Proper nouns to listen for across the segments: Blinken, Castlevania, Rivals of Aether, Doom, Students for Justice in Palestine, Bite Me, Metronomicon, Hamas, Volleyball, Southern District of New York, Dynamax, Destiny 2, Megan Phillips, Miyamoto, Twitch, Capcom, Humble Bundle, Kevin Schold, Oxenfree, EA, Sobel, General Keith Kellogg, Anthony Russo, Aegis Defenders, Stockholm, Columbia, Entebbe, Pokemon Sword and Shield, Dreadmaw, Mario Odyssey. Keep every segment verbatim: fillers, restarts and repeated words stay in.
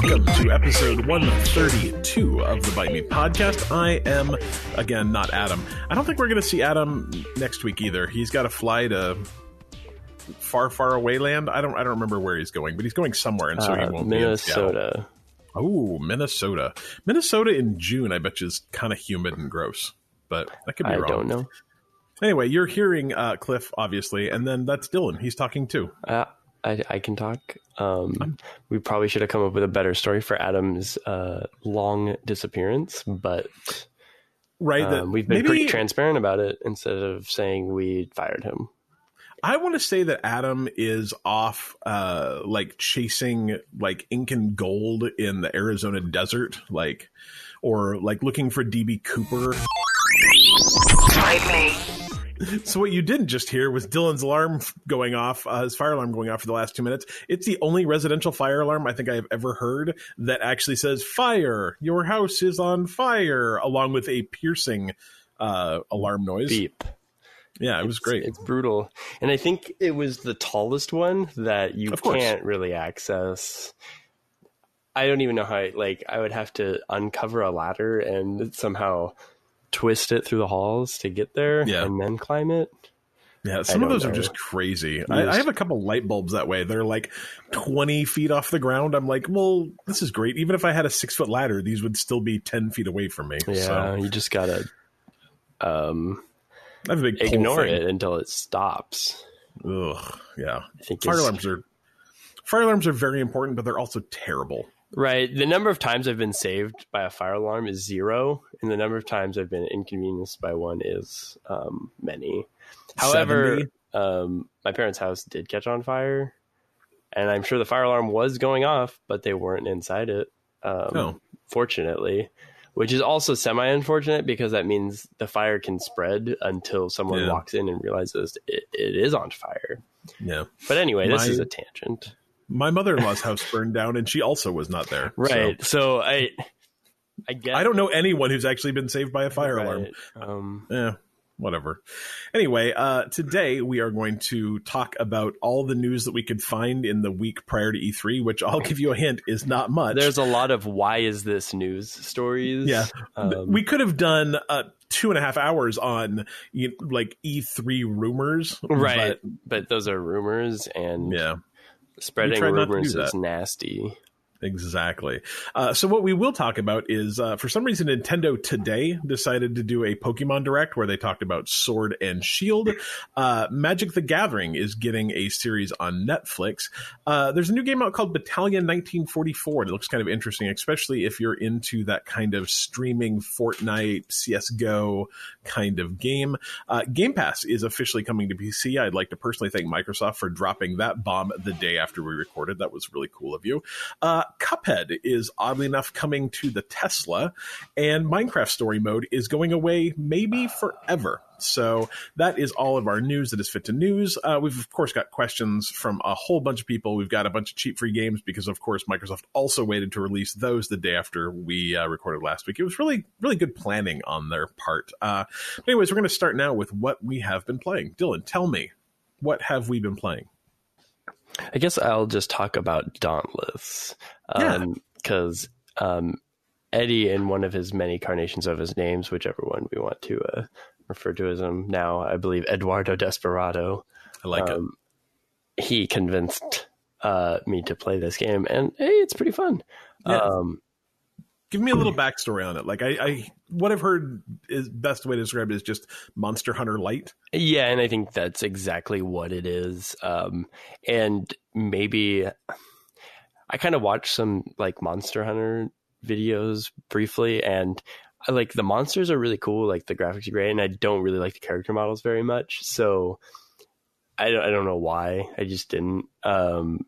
Welcome to episode one thirty-two of the Bite Me podcast. I am, again, not Adam. I don't think we're going to see Adam next week either. He's got to fly to far, far away land. I don't I don't remember where he's going, but he's going somewhere, and so uh, he won't Minnesota. be in Minnesota. Oh, Minnesota. Minnesota in June, I bet you, is kind of humid and gross, but that could be I wrong. I don't know. Anyway, you're hearing uh, Cliff, obviously, and then that's Dylan. He's talking too. Uh, I, I can talk. Um, we probably should have come up with a better story for Adam's uh, long disappearance, but right, um, that we've been maybe, pretty transparent about it instead of saying we fired him. I want to say that Adam is off uh, like chasing like Incan gold in the Arizona desert, like or like looking for D B Cooper. So what you didn't just hear was Dylan's alarm going off, uh, his fire alarm going off for the last two minutes. It's the only residential fire alarm I think I have ever heard that actually says fire, your house is on fire, along with a piercing uh, alarm noise. Beep. Yeah, it was it's, great. It's brutal. And I think it was the tallest one that you can't really access. I don't even know how, I, like, I would have to uncover a ladder and somehow twist it through the halls to get there, yeah. and then climb it. Yeah, some of those know. are just crazy. I, I have a couple light bulbs that way. They're like twenty feet off the ground. I'm like, well, this is great. Even if I had a six foot ladder, these would still be ten feet away from me. Yeah, so. you just gotta um, I have a big ignore it until it stops. Ugh, yeah. I think fire alarms are fire alarms are very important, but they're also terrible. Right. The number of times I've been saved by a fire alarm is zero, and the number of times I've been inconvenienced by one is um, many. However, um, my parents' house did catch on fire, and I'm sure the fire alarm was going off, but they weren't inside it, um, oh. fortunately, which is also semi-unfortunate because that means the fire can spread until someone yeah. walks in and realizes it, it is on fire. Yeah. But anyway, this my- is a tangent. My mother-in-law's house burned down, and she also was not there. Right. So, so I, I guess I don't know anyone who's actually been saved by a fire right. alarm. Um, yeah, whatever. Anyway, uh, today we are going to talk about all the news that we could find in the week prior to E three, which I'll give you a hint is not much. There's a lot of why is this news stories. Yeah, um, we could have done uh, two and a half hours on you know, like E three rumors. Right, but, but those are rumors, and yeah. spreading rumors is nasty. Exactly. Uh, so what we will talk about is, uh, for some reason, Nintendo today decided to do a Pokemon Direct where they talked about Sword and Shield. Uh, Magic the Gathering is getting a series on Netflix. Uh, there's a new game out called Battalion nineteen forty-four. It looks kind of interesting, especially if you're into that kind of streaming Fortnite, C S G O kind of game. Uh, Game Pass is officially coming to P C. I'd like to personally thank Microsoft for dropping that bomb the day after we recorded. That was really cool of you. Uh, Cuphead is oddly enough coming to the Tesla, and Minecraft Story Mode is going away maybe forever. So that is all of our news that is fit to news. Uh, we've, of course, got questions from a whole bunch of people. We've got a bunch of cheap free games because, of course, Microsoft also waited to release those the day after we uh, recorded last week. It was really, really good planning on their part. Uh, but anyways, we're going to start now with what we have been playing. Dylan, tell me, what have we been playing? I guess I'll just talk about Dauntless, because um, yeah. um, Eddie, in one of his many carnations of his names, whichever one we want to uh, refer to as him now, I believe Eduardo Desperado. I like um, it. He convinced uh, me to play this game, and hey, it's pretty fun. Yeah. Um, Give me a little backstory on it. Like I, I, what I've heard is best way to describe it is just Monster Hunter light. Yeah, and I think that's exactly what it is. Um, and maybe I kind of watched some like Monster Hunter videos briefly, and I like the monsters are really cool. Like the graphics are great, and I don't really like the character models very much. So I don't, I don't know why. I just didn't. Um,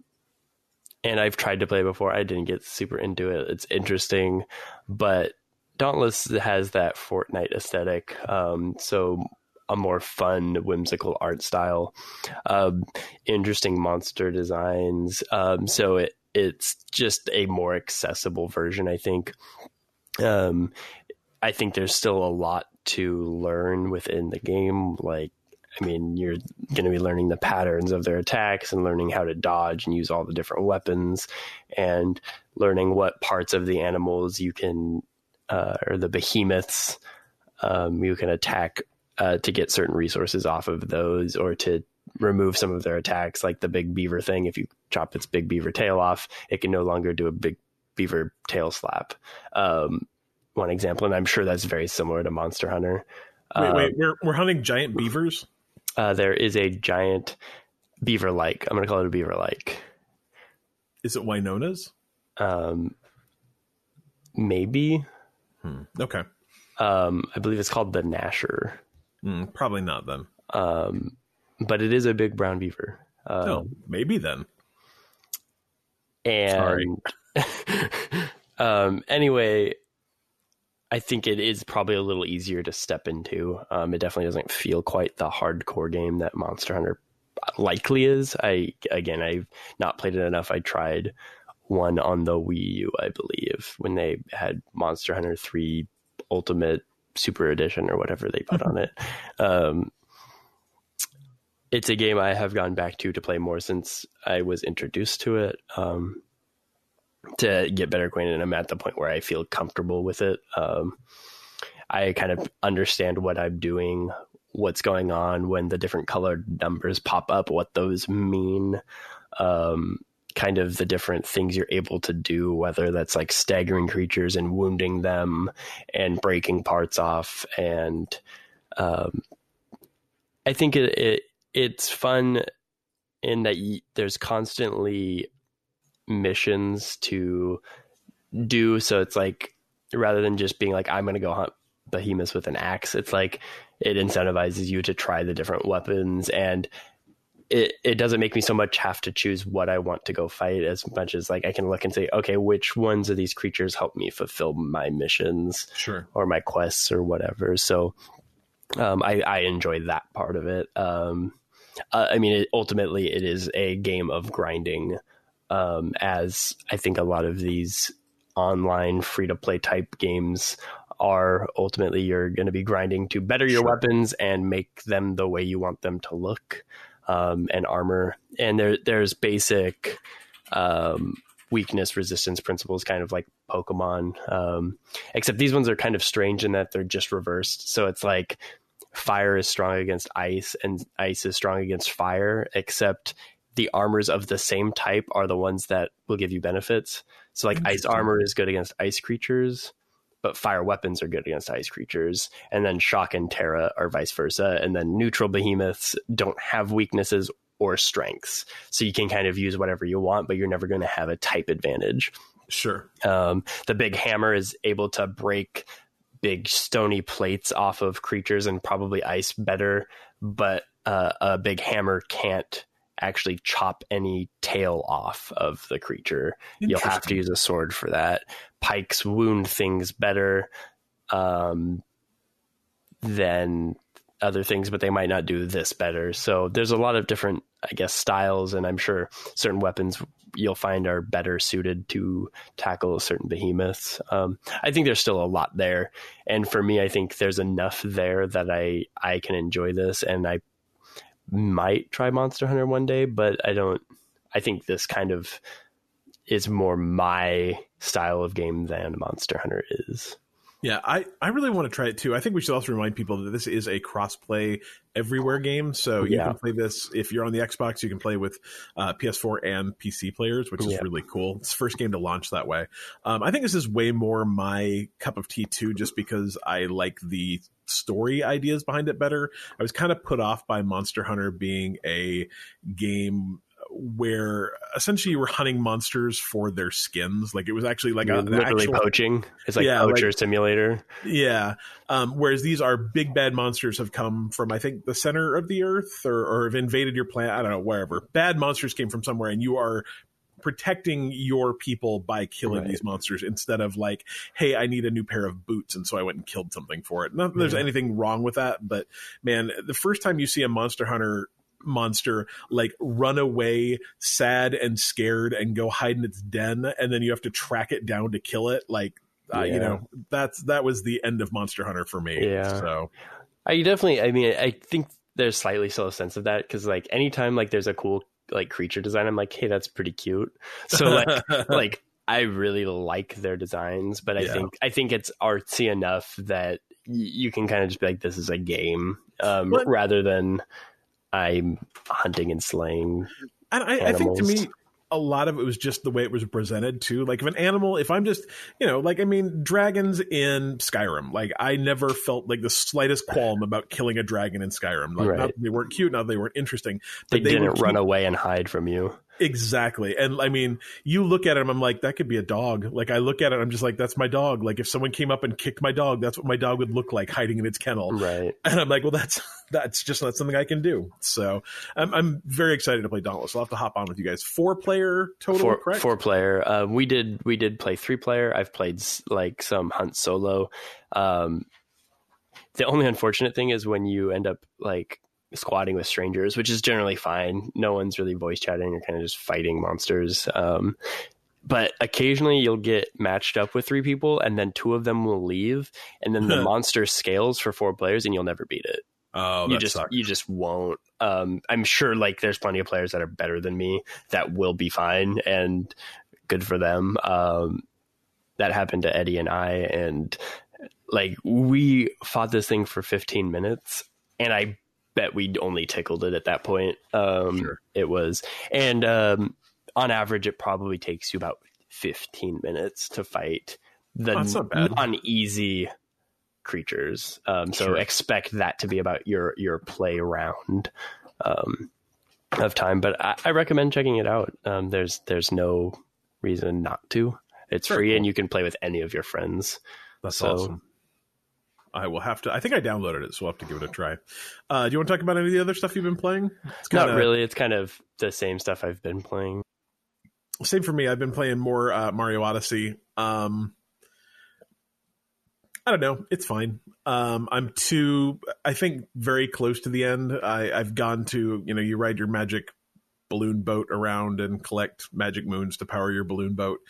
And I've tried to play before. I didn't get super into it. It's interesting, but Dauntless has that Fortnite aesthetic. Um, so a more fun, whimsical art style, um, interesting monster designs. Um, so it it's just a more accessible version, I think. Um, I think there's still a lot to learn within the game, like I mean, you're going to be learning the patterns of their attacks and learning how to dodge and use all the different weapons and learning what parts of the animals you can, uh, or the behemoths, um, you can attack uh, to get certain resources off of those or to remove some of their attacks, like the big beaver thing. If you chop its big beaver tail off, it can no longer do a big beaver tail slap. Um, one example, and I'm sure that's very similar to Monster Hunter. Wait, um, wait, we're we're hunting giant beavers? Uh, there is a giant beaver-like. I'm going to call it a beaver-like. Is it Winona's? Um, maybe. Hmm. Okay. Um, I believe it's called the Gnasher. Mm, probably not then. Um, but it is a big brown beaver. Um, oh, maybe then. And Sorry. um, anyway, I think it is probably a little easier to step into. Um, it definitely doesn't feel quite the hardcore game that Monster Hunter likely is. I again, I've not played it enough. I tried one on the Wii U, I believe, when they had Monster Hunter three Ultimate Super Edition or whatever they put on it. Um, it's a game I have gone back to to play more since I was introduced to it. Um, to get better acquainted, and I'm at the point where I feel comfortable with it. Um, I kind of understand what I'm doing, what's going on, when the different colored numbers pop up, what those mean, um, kind of the different things you're able to do, whether that's like staggering creatures and wounding them and breaking parts off. And um, I think it, it it's fun in that y- there's constantly missions to do, so it's like rather than just being like I'm gonna go hunt behemoths with an axe, it's like it incentivizes you to try the different weapons, and it it doesn't make me so much have to choose what I want to go fight as much as like I can look and say, okay, which ones of these creatures help me fulfill my missions, sure, or my quests or whatever. So um I I enjoy that part of it. um uh, I mean, it, ultimately it is a game of grinding. Um, as I think a lot of these online free-to-play type games are, ultimately you're going to be grinding to better your sure. weapons and make them the way you want them to look, um, and armor. And there, there's basic um, weakness resistance principles, kind of like Pokemon, um, except these ones are kind of strange in that they're just reversed. So it's like fire is strong against ice and ice is strong against fire, except the armors of the same type are the ones that will give you benefits. So like ice armor is good against ice creatures, but fire weapons are good against ice creatures. And then shock and terra are vice versa. And then neutral behemoths don't have weaknesses or strengths. So you can kind of use whatever you want, but you're never going to have a type advantage. Sure. Um, the big hammer is able to break big stony plates off of creatures and probably ice better, but uh, a big hammer can't actually chop any tail off of the creature. You'll have to use a sword for that. Pikes wound things better um, than other things, but they might not do this better. So there's a lot of different, I guess, styles, and I'm sure certain weapons you'll find are better suited to tackle certain behemoths. Um, I think there's still a lot there. And for me, I think there's enough there that I, I can enjoy this, and I might try Monster Hunter one day, but I don't, I think this kind of is more my style of game than Monster Hunter is. Yeah, I, I really want to try it too. I think we should also remind people that this is a cross-play everywhere game. So you yeah. can play this, if you're on the Xbox, you can play with uh, P S four and P C players, which is yeah. really cool. It's the first game to launch that way. Um, I think this is way more my cup of tea too, just because I like the story ideas behind it better. I was kind of put off by Monster Hunter being a game where essentially you were hunting monsters for their skins. Like it was actually like a, literally actual, poaching. It's like yeah, poacher like, simulator. Yeah. Um, whereas these are big bad monsters have come from, I think, the center of the earth or, or have invaded your planet. I don't know, wherever. Bad monsters came from somewhere, and you are protecting your people by killing right. these monsters instead of like, hey, I need a new pair of boots, and so I went and killed something for it. Not that there's yeah. anything wrong with that, but man, the first time you see a Monster Hunter monster like run away sad and scared and go hide in its den, and then you have to track it down to kill it, like yeah. uh, you know, that's that was the end of Monster Hunter for me. Yeah so i definitely i mean i think there's slightly still a sense of that, because like anytime like there's a cool like creature design, I'm like, hey, that's pretty cute. So like like I really like their designs, but I yeah. think I think it's artsy enough that y- you can kind of just be like, this is a game, um, rather than I'm hunting and slaying. And I, I think to me, a lot of it was just the way it was presented too. Like if an animal, if I'm just, you know, like, I mean, dragons in Skyrim, like I never felt like the slightest qualm about killing a dragon in Skyrim. Like right. not that they weren't cute, not that they weren't interesting. But they, they didn't run away and hide from you. Exactly. And I mean, you look at him, I'm like, that could be a dog. Like I look at it, I'm just like, that's my dog. Like if someone came up and kicked my dog, that's what my dog would look like hiding in its kennel. Right. And I'm like, well, that's, that's just not something I can do. So I'm, I'm very excited to play Dauntless. I'll have to hop on with you guys. Four player total, four, correct? Four player. Uh, we did, we did play three player. I've played like some hunt solo. Um, the only unfortunate thing is when you end up like squatting with strangers, which is generally fine. No one's really voice chatting. You're kind of just fighting monsters. Um, but occasionally you'll get matched up with three people and then two of them will leave. And then the monster scales for four players and you'll never beat it. Oh, you just, sucks. you just won't. Um, I'm sure like there's plenty of players that are better than me that will be fine and good for them. Um, that happened to Eddie and I, and like we fought this thing for fifteen minutes and I bet we'd only tickled it at that point. Um, sure. It was, and um, on average, it probably takes you about fifteen minutes to fight the oh, uneasy creatures. Um, so sure. expect that to be about your, your play round um, of time, but I, I recommend checking it out. Um, there's, there's no reason not to. It's Very free cool. and you can play with any of your friends. That's so awesome. I will have to, I think I downloaded it, so I'll have to give it a try. Uh, do you want to talk about any of the other stuff you've been playing? It's kinda, Not really. It's kind of the same stuff I've been playing. Same for me. I've been playing more uh, Mario Odyssey. Um, I don't know. It's fine. Um, I'm too, I think, very close to the end. I, I've gone to, you know, you ride your magic balloon boat around and collect magic moons to power your balloon boat.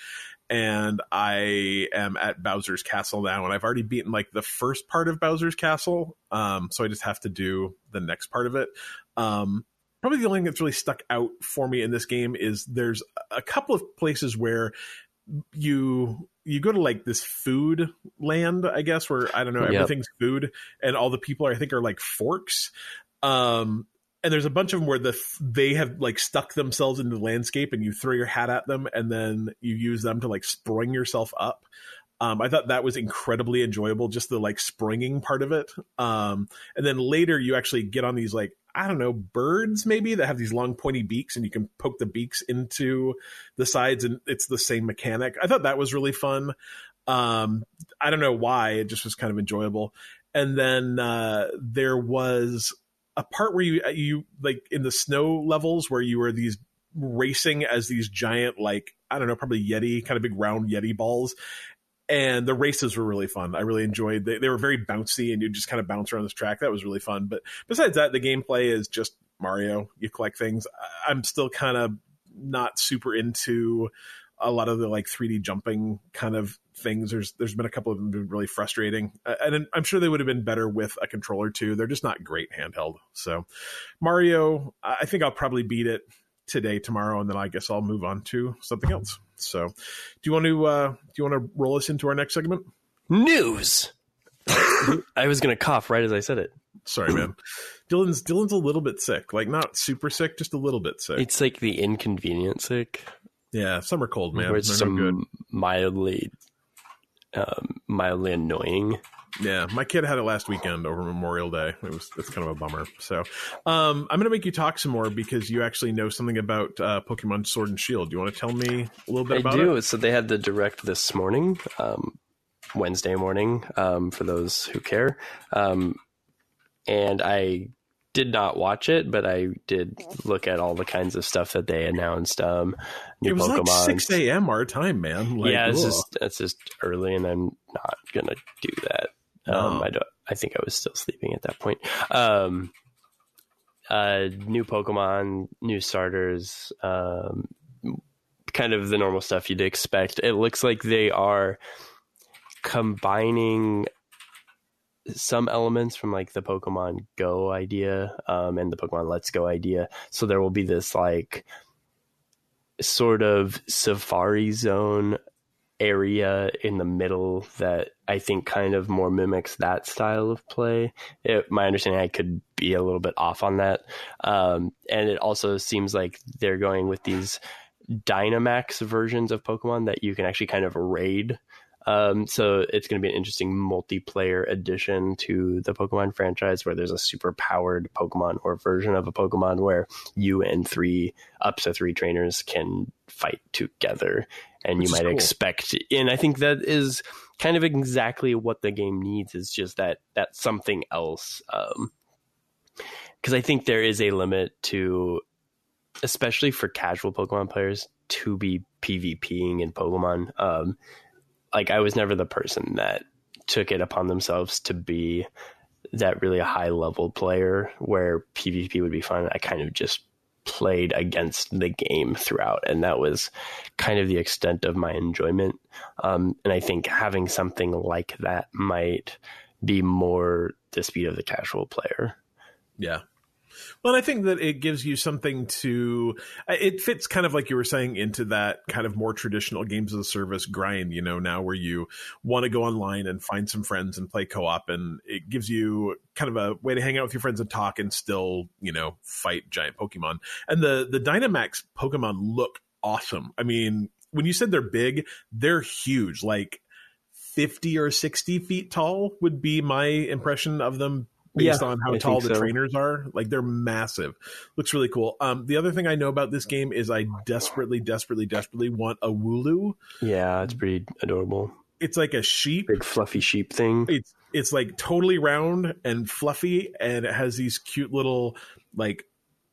And I am at Bowser's Castle now, and I've already beaten like the first part of Bowser's Castle. Um, so I just have to do the next part of it. Um, probably the only thing that's really stuck out for me in this game is there's a couple of places where you you go to like this food land, I guess, where I don't know, everything's yep. food, and all the people are, I think are like forks. Um, And there's a bunch of them where the they have like stuck themselves into the landscape, and you throw your hat at them, and then you use them to like spring yourself up. Um, I thought that was incredibly enjoyable, just the like springing part of it. Um, and then later you actually get on these like, I don't know, birds maybe that have these long pointy beaks, and you can poke the beaks into the sides, and it's the same mechanic. I thought that was really fun. Um, I don't know why, it just was kind of enjoyable. And then uh, there was a part where you, you like in the snow levels where you were these racing as these giant, like, I don't know, probably Yeti, kind of big round Yeti balls. And the races were really fun. I really enjoyed they, they were very bouncy, and you just kind of bounce around this track. That was really fun. But besides that, the gameplay is just Mario. You collect things. I'm still kind of not super into a lot of the like three D jumping kind of things. There's, there's been a couple of them been really frustrating, uh, and I'm sure they would have been better with a controller too. They're just not great handheld. So Mario, I think I'll probably beat it today, tomorrow, and then I guess I'll move on to something else. So do you want to, uh, do you want to roll us into our next segment? News. I was going to cough right as I said it. Sorry, man. Dylan's, Dylan's a little bit sick, like not super sick, just a little bit sick. It's like the inconvenient sick. Yeah, summer cold, man. Where it's some no good. mildly, um, mildly annoying. Yeah, my kid had it last weekend over Memorial Day. It was it's kind of a bummer. So, um, I'm gonna make you talk some more because you actually know something about uh, Pokemon Sword and Shield. Do you want to tell me a little bit I about do. it? I do. So they had the direct this morning, um, Wednesday morning, um, for those who care. Um, and I did not watch it, but I did look at all the kinds of stuff that they announced. Um, new it was Pokemon. Like six a.m. our time, man. Like, yeah, it's just, it's just early, and I'm not going to do that. Um, no. I don't, I think I was still sleeping at that point. Um, uh, new Pokemon, new starters, um, kind of the normal stuff you'd expect. It looks like they are combining some elements from like the Pokemon Go idea um, and the Pokemon Let's Go idea. So there will be this like sort of safari zone area in the middle that I think kind of more mimics that style of play. It, my understanding, I could be a little bit off on that. Um, and it also seems like they're going with these Dynamax versions of Pokemon that you can actually kind of raid. Um, so it's going to be an interesting multiplayer addition to the Pokemon franchise where there's a super powered Pokemon or version of a Pokemon where you and three up to three trainers can fight together. And Which you might cool. expect. And I think that is kind of exactly what the game needs, is just that that something else. Um, because I think there is a limit to, especially for casual Pokemon players, to be PvPing in Pokemon. Um, like I was never the person that took it upon themselves to be that really high level player where PvP would be fun. I kind of just played against the game throughout, and that was kind of the extent of my enjoyment. Um, and I think having something like that might be more the speed of the casual player. Yeah. Well, I think that it gives you something to, it fits kind of like you were saying into that kind of more traditional games as a service grind, you know, now where you want to go online and find some friends and play co-op, and it gives you kind of a way to hang out with your friends and talk and still, you know, fight giant Pokemon. And the, the Dynamax Pokemon look awesome. I mean, when you said they're big, they're huge, like fifty or sixty feet tall would be my impression of them. Based yeah, on how I tall the so. trainers are, like they're massive. Looks really cool. Um, the other thing I know about this game is I desperately, desperately, desperately want a Wooloo. Yeah, it's pretty adorable. It's like a sheep, big fluffy sheep thing. It's it's like totally round and fluffy, and it has these cute little like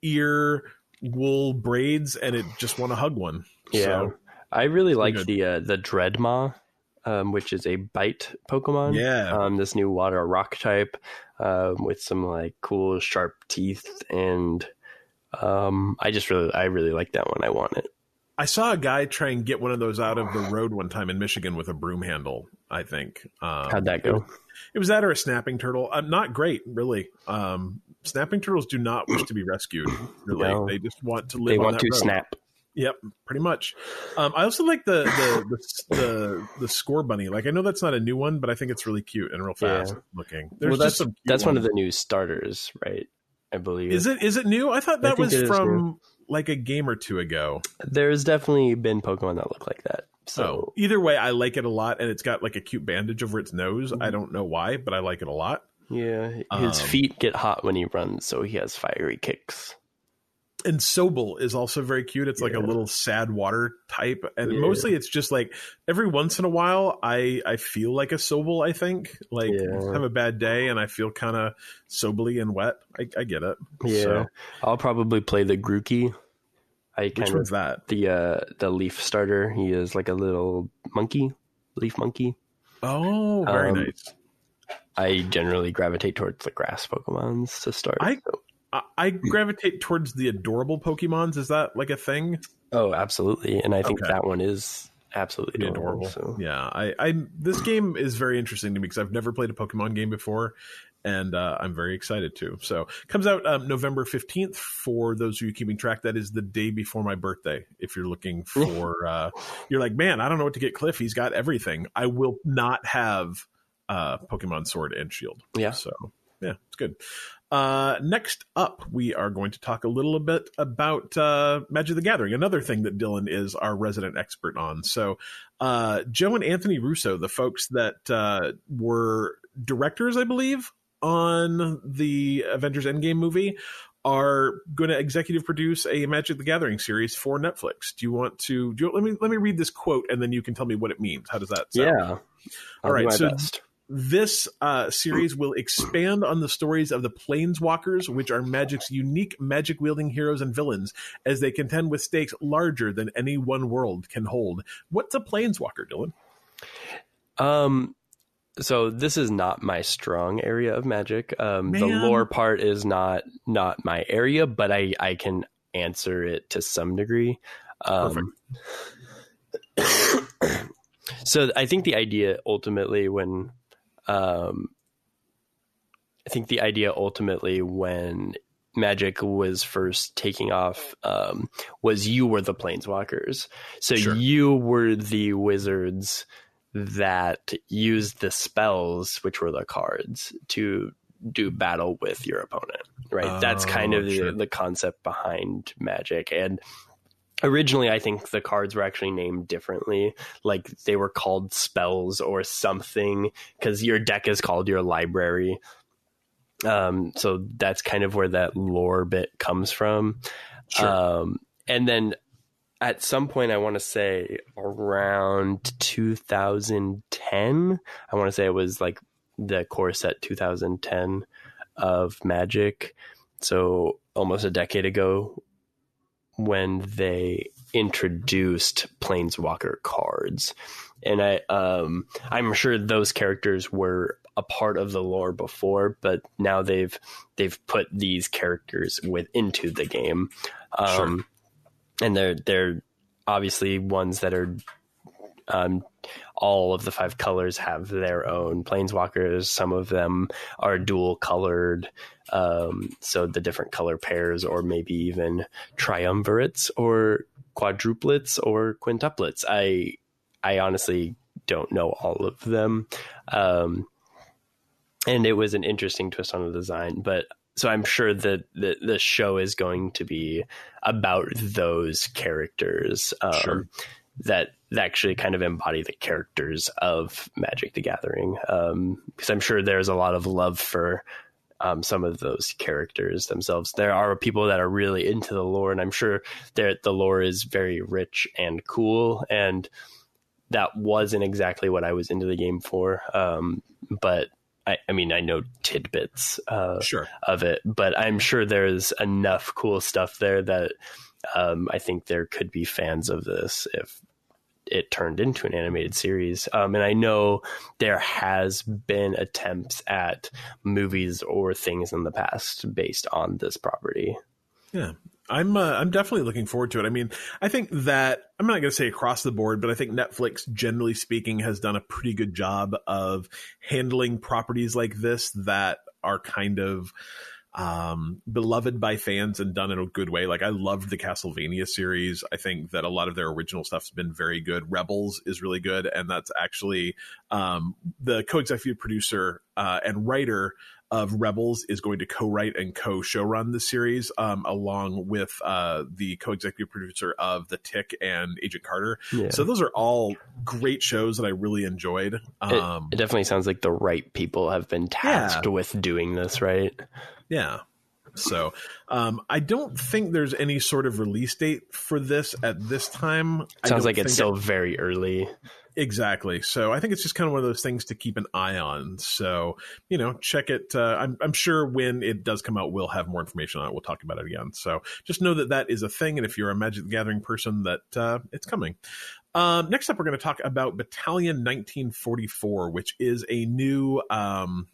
ear wool braids, and it just want to hug one. Yeah, so, I really like good. the uh, the Dreadmaw. Um, which is a bite Pokemon. Yeah. Um, this new water rock type um, with some like cool sharp teeth. And um, I just really, I really like that one. I want it. I saw a guy try and get one of those out of the road one time in Michigan with a broom handle, I think. Um, How'd that go? It was that or a snapping turtle. Um, not great, really. Um, snapping turtles do not wish to be rescued. Really. No. They just want to live they on that road. They want to snap. Yep, pretty much. Um, I also like the the, the the the score bunny. Like, I know that's not a new one, but I think it's really cute and real fast yeah. looking. There's well, that's just some cute that's ones. One of the new starters, right? I believe. Is it is it new? I thought that I was from like a game or two ago. There's definitely been Pokemon that look like that. So oh, either way, I like it a lot, and it's got like a cute bandage over its nose. Mm-hmm. I don't know why, but I like it a lot. Yeah, his um, feet get hot when he runs, so he has fiery kicks. And Sobel is also very cute. It's like yeah. a little sad water type. And yeah. mostly it's just like every once in a while, I, I feel like a Sobel, I think. Like yeah. I have a bad day and I feel kind of Sobely and wet. I, I get it. Yeah. So. I'll probably play the Grookey. I kind Which one's of, that? The, uh, the leaf starter. He is like a little monkey, leaf monkey. Oh, very um, nice. I generally gravitate towards the grass Pokemons to start. I so. I gravitate towards the adorable Pokemons. Is that like a thing? Oh, absolutely. And I think okay. that one is absolutely adorable. adorable. So. Yeah. I, I, this game is very interesting to me because I've never played a Pokemon game before, and uh, I'm very excited to. So comes out um, November fifteenth for those of you keeping track. That is the day before my birthday. If you're looking for, uh, you're like, man, I don't know what to get Cliff. He's got everything. I will not have uh, Pokemon Sword and Shield. Yeah. So yeah, it's good. Uh, next up, we are going to talk a little bit about uh, Magic the Gathering, another thing that Dylan is our resident expert on. So uh, Joe and Anthony Russo, the folks that uh, were directors, I believe, on the Avengers Endgame movie, are going to executive produce a Magic the Gathering series for Netflix. Do you want to do? You, let me let me read this quote, and then you can tell me what it means. How does that sound? Yeah. All I'll right. So. Best. This uh, series will expand on the stories of the Planeswalkers, which are Magic's unique magic-wielding heroes and villains, as they contend with stakes larger than any one world can hold. What's a Planeswalker, Dylan? Um, so this is not my strong area of Magic. Um, the lore part is not not my area, but I, I can answer it to some degree. Um, Perfect. So I think the idea ultimately when... Um, I think the idea ultimately when Magic was first taking off um, was you were the Planeswalkers. So sure. you were the wizards that used the spells, which were the cards, to do battle with your opponent, right? Oh, that's kind of sure. the, the concept behind Magic. And originally, I think the cards were actually named differently. Like they were called spells or something, because your deck is called your library. Um, so that's kind of where that lore bit comes from. Sure. Um, and then at some point, I want to say around two thousand ten, I want to say it was like the core set two thousand ten of Magic. So almost a decade ago, when they introduced Planeswalker cards. And I, um, I'm sure those characters were a part of the lore before, but now they've they've put these characters with into the game. Um, sure. And they're they're obviously ones that are um, all of the five colors have their own Planeswalkers. Some of them are dual colored. Um, so the different color pairs, or maybe even triumvirates or quadruplets or quintuplets. I, I honestly don't know all of them. Um, and it was an interesting twist on the design, but so I'm sure that the, the show is going to be about those characters, um, sure. that, that actually kind of embody the characters of Magic the Gathering. Um, cause I'm sure there's a lot of love for, Um, some of those characters themselves. There are people that are really into the lore, and I'm sure that the lore is very rich and cool, and that wasn't exactly what I was into the game for. Um, but I, I mean, I know tidbits uh, sure. of it, but I'm sure there's enough cool stuff there that um, I think there could be fans of this if it turned into an animated series. Um, and I know there has been attempts at movies or things in the past based on this property. Yeah. I'm, uh, I'm definitely looking forward to it. I mean, I think that I'm not going to say across the board, but I think Netflix, generally speaking, has done a pretty good job of handling properties like this that are kind of, um beloved by fans and done in a good way. Like I loved the Castlevania series. I think that a lot of their original stuff's been very good. Rebels is really good, and that's actually um the co-executive producer uh and writer of Rebels is going to co-write and co-showrun the series, um, along with uh, the co-executive producer of The Tick and Agent Carter. Yeah. So those are all great shows that I really enjoyed. Um, it, it definitely sounds like the right people have been tasked yeah. with doing this, right? Yeah. So um, I don't think there's any sort of release date for this at this time. Sounds like it's still it- very early. Exactly. So I think it's just kind of one of those things to keep an eye on. So, you know, check it. Uh, I'm, I'm sure when it does come out, we'll have more information on it. We'll talk about it again. So just know that that is a thing. And if you're a Magic the Gathering person, that uh, it's coming. Um, next up, we're going to talk about Battalion nineteen forty-four, which is a new um,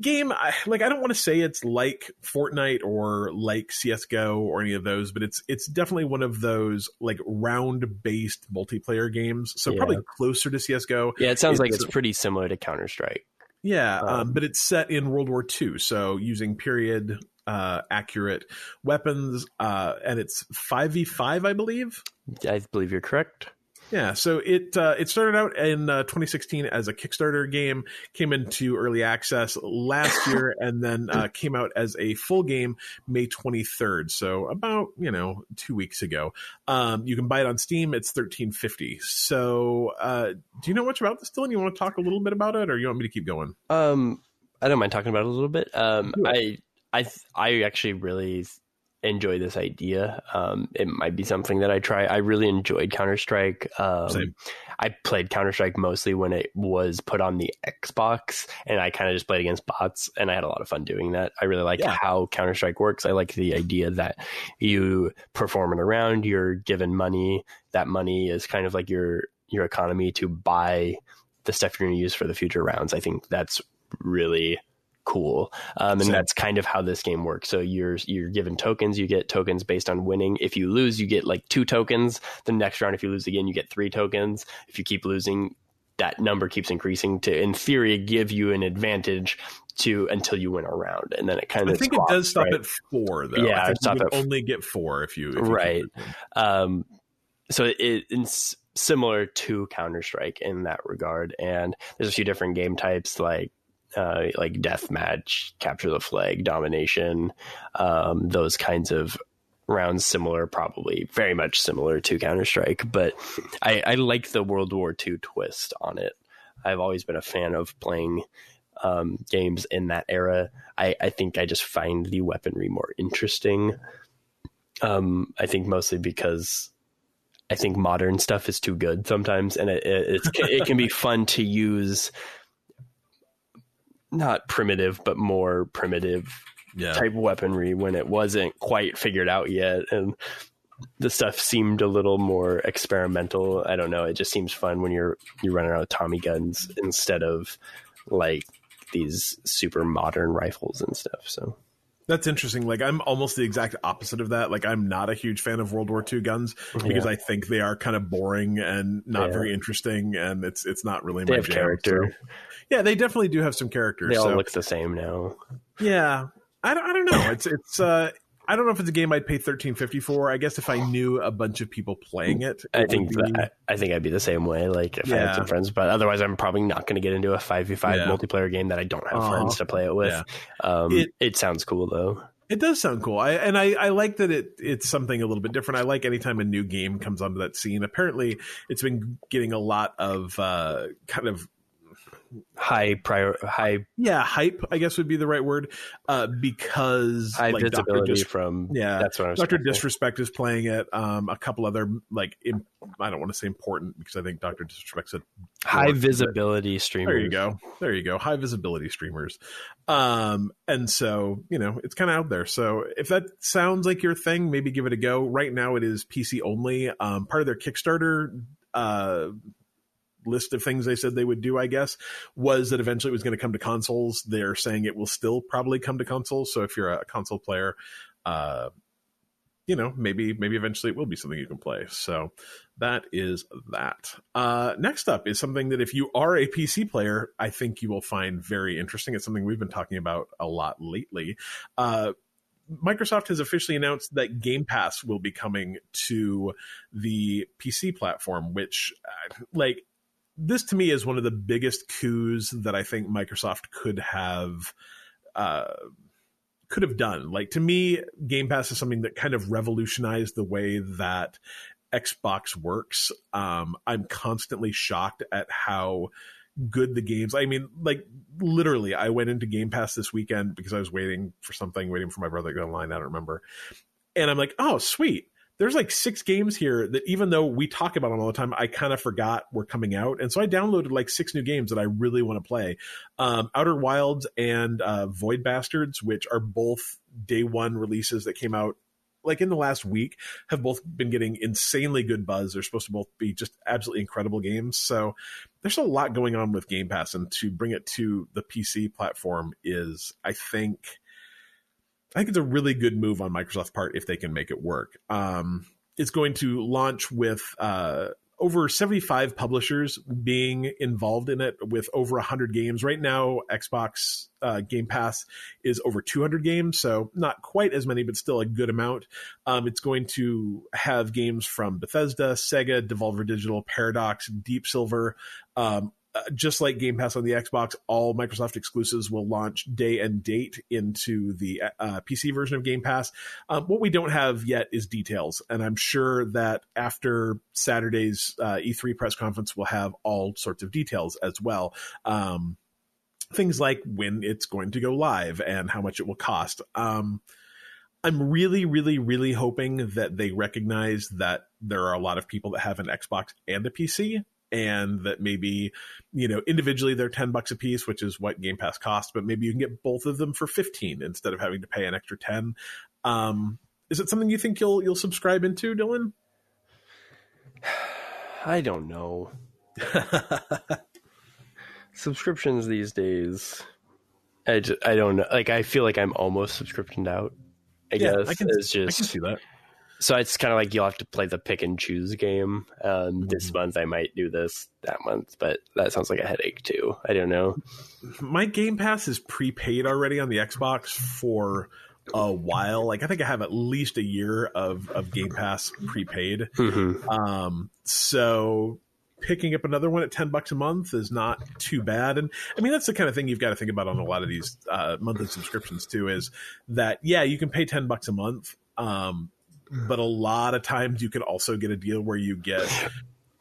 game. I, like, I don't want to say it's like Fortnite or like C S G O or any of those, but it's it's definitely one of those like round based multiplayer games. So yeah. probably closer to C S G O. Yeah, it sounds it's, like it's pretty similar to Counter Strike. Yeah, um, um, but it's set in World War Two, so using period uh, accurate weapons, uh, and it's five v five, I believe. I believe you're correct. Yeah, so it uh, it started out in uh, twenty sixteen as a Kickstarter game, came into early access last year, and then uh, came out as a full game May twenty-third. So about, you know, two weeks ago. Um, you can buy it on Steam. It's thirteen fifty. So uh, do you know much about this, Dylan? You want to talk a little bit about it, or you want me to keep going? Um, I don't mind talking about it a little bit. Um, I I I actually really enjoy this idea. Um, it might be something that I try. I really enjoyed Counter-Strike. Um, Same. I played Counter-Strike mostly when it was put on the Xbox, and I kind of just played against bots, and I had a lot of fun doing that. I really like yeah. how Counter-Strike works. I like the idea that you perform in a round, you're given money. That money is kind of like your, your economy to buy the stuff you're going to use for the future rounds. I think that's really cool. Um, and so, that's kind of how this game works. So you're you're given tokens, you get tokens based on winning. If you lose, you get like two tokens. The next round, if you lose again, you get three tokens. If you keep losing, that number keeps increasing to, in theory, give you an advantage to until you win a round, and then it kind of. I think swaps, it does stop right? at four, though. Yeah, I think you can only get four if you if right. You um, so it, it's similar to Counter Strike in that regard, and there's a few different game types like uh, like deathmatch, capture the flag, domination, um, those kinds of rounds similar, probably very much similar to Counter Strike. But I, I like the World War Two twist on it. I've always been a fan of playing. Um, games in that era. I, I think I just find the weaponry more interesting. Um, I think mostly because I think modern stuff is too good sometimes, and it, it, it's, it can be fun to use not primitive, but more primitive yeah. type weaponry when it wasn't quite figured out yet. And the stuff seemed a little more experimental. I don't know. It just seems fun when you're, you're running out of Tommy guns instead of like these super modern rifles and stuff. So that's interesting. Like I'm almost the exact opposite of that. Like I'm not a huge fan of World War Two guns because yeah. I think they are kind of boring and not yeah. very interesting. And it's, it's not really they my have jam, character. So. Yeah, they definitely do have some characters. They all so. look the same now. Yeah. I don't, I don't know. It's, it's, uh, I don't know if it's a game I'd pay thirteen fifty for. I guess if I knew a bunch of people playing it, it I think be... that, I think I'd be the same way. Like if yeah. I had some friends, but otherwise, I'm probably not going to get into a five v five yeah. multiplayer game that I don't have uh, friends to play it with. Yeah. Um, it, it sounds cool though. It does sound cool, I, and I, I like that it it's something a little bit different. I like anytime a new game comes onto that scene. Apparently, it's been getting a lot of uh, kind of. high prior high yeah hype I guess would be the right word uh because high like Doctor Dis- from yeah that's what I was Doctor Disrespect is playing it, um a couple other like imp- I don't want to say important because I think Doctor Disrespect's a high visibility streamers. There you go there you go high visibility streamers, um and so you know it's kind of out there. So if that sounds like your thing, maybe give it a go. Right now it is P C only. Um part of their Kickstarter uh list of things they said they would do, I guess, was that eventually it was going to come to consoles. They're saying it will still probably come to consoles. So if you're a console player, uh, you know, maybe, maybe eventually it will be something you can play. So that is that. Uh, next up is something that if you are a P C player, I think you will find very interesting. It's something we've been talking about a lot lately. Uh, Microsoft has officially announced that Game Pass will be coming to the P C platform, which uh, like, this to me is one of the biggest coups that I think Microsoft could have uh, could have done. Like to me, Game Pass is something that kind of revolutionized the way that Xbox works. Um, I'm constantly shocked at how good the games. I mean, like literally, I went into Game Pass this weekend because I was waiting for something, waiting for my brother to go online. I don't remember, and I'm like, oh, sweet. There's like six games here that even though we talk about them all the time, I kind of forgot were coming out. And so I downloaded like six new games that I really want to play. Um, Outer Wilds and uh, Void Bastards, which are both day one releases that came out like in the last week, have both been getting insanely good buzz. They're supposed to both be just absolutely incredible games. So there's a lot going on with Game Pass, and to bring it to the P C platform is, I think... I think it's a really good move on Microsoft's part if they can make it work. Um, it's going to launch with uh, over seventy-five publishers being involved in it with over one hundred games. Right now, Xbox uh, Game Pass is over two hundred games, so not quite as many, but still a good amount. Um, it's going to have games from Bethesda, Sega, Devolver Digital, Paradox, Deep Silver, um, Uh, just like Game Pass on the Xbox, all Microsoft exclusives will launch day and date into the uh, P C version of Game Pass. Um, what we don't have yet is details, and I'm sure that after Saturday's uh, E three press conference, we'll have all sorts of details as well. Um, things like when it's going to go live and how much it will cost. Um, I'm really, really, really hoping that they recognize that there are a lot of people that have an Xbox and a P C. And that maybe, you know, individually they're ten bucks a piece, which is what Game Pass costs, but maybe you can get both of them for fifteen instead of having to pay an extra ten. Um, is it something you think you'll you'll subscribe into, Dylan? I don't know. Subscriptions these days, I, just, I don't know. Like I feel like I'm almost subscriptioned out. I yeah, guess I can, it's just I can see that. So it's kind of like you'll have to play the pick and choose game. Um, mm-hmm. This month I might do this that month, but that sounds like a headache too. I don't know. My Game Pass is prepaid already on the Xbox for a while. Like I think I have at least a year of, of Game Pass prepaid. Mm-hmm. Um, so picking up another one at ten bucks a month is not too bad. And I mean, that's the kind of thing you've got to think about on a lot of these uh, monthly subscriptions too, is that, yeah, you can pay ten bucks a month. Um, But a lot of times you can also get a deal where you get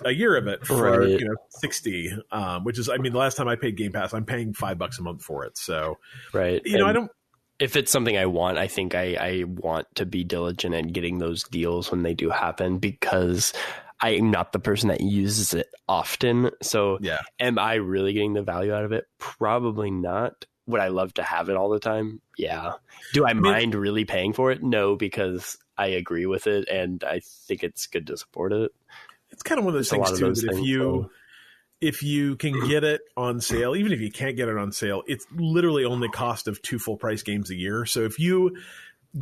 a year of it for right. you know sixty, um, which is I mean the last time I paid Game Pass, I'm paying five bucks a month for it. So right, you and know I don't. If it's something I want, I think I, I want to be diligent at getting those deals when they do happen because I am not the person that uses it often. So yeah. Am I really getting the value out of it? Probably not. Would I love to have it all the time? Yeah. Do I, I mean, mind really paying for it? No, because I agree with it, and I think it's good to support it. It's kind of one of those it's things, too, those that things, if you so. if you can get it on sale, even if you can't get it on sale, it's literally only cost of two full-price games a year. So if you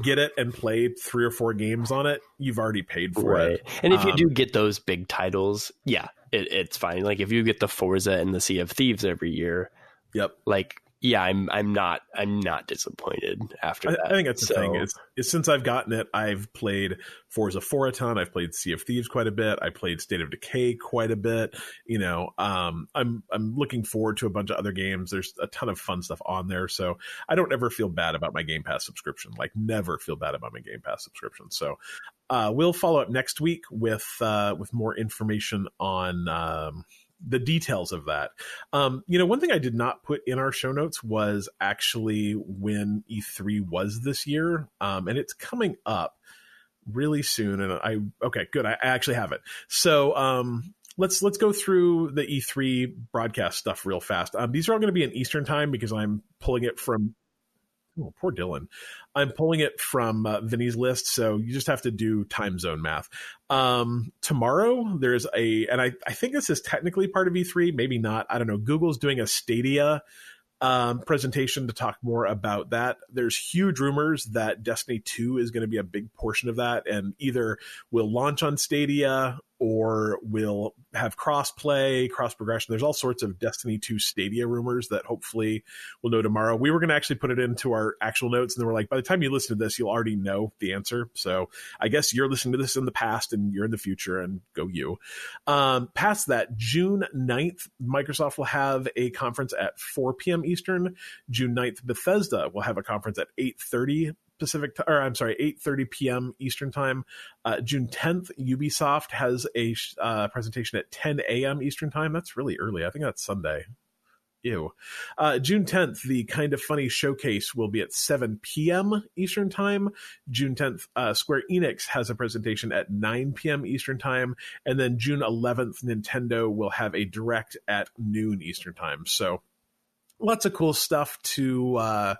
get it and play three or four games on it, you've already paid for right. it. And if you um, do get those big titles, yeah, it, it's fine. Like, if you get the Forza and the Sea of Thieves every year, yep, like... Yeah, I'm. I'm not. I'm not disappointed after that. I, I think that's so. the thing. Is, is since I've gotten it, I've played Forza four a ton. I've played Sea of Thieves quite a bit. I played State of Decay quite a bit. You know, um, I'm. I'm looking forward to a bunch of other games. There's a ton of fun stuff on there, so I don't ever feel bad about my Game Pass subscription. Like, never feel bad about my Game Pass subscription. So, uh, we'll follow up next week with uh, with more information on. Um, the details of that. Um, you know, one thing I did not put in our show notes was actually when E three was this year. Um, and it's coming up really soon. And I, okay, good. I, I actually have it. So, um, let's, let's go through the E three broadcast stuff real fast. Um, these are all going to be in Eastern time because I'm pulling it from, oh, poor Dylan. I'm pulling it from uh, Vinny's list, so you just have to do time zone math. Um, tomorrow, there's a, and I, I think this is technically part of E three, maybe not. I don't know. Google's doing a Stadia um, presentation to talk more about that. There's huge rumors that Destiny two is going to be a big portion of that, and either will launch on Stadia or will have cross-play, cross-progression. There's all sorts of Destiny two Stadia rumors that hopefully we'll know tomorrow. We were going to actually put it into our actual notes, and then we're like, by the time you listen to this, you'll already know the answer. So I guess you're listening to this in the past, and you're in the future, and go you. Um, past that, June ninth, Microsoft will have a conference at four p.m. Eastern. June ninth, Bethesda will have a conference at eight thirty Pacific, or I'm sorry, eight thirty p.m. Eastern time. Uh, June tenth, Ubisoft has a uh, presentation at ten a.m. Eastern time. That's really early. I think that's Sunday. Ew. Uh, June tenth, the Kind of Funny Showcase will be at seven p.m. Eastern time. June tenth, uh, Square Enix has a presentation at nine p.m. Eastern time. And then June eleventh, Nintendo will have a direct at noon Eastern time. So lots of cool stuff to... Uh,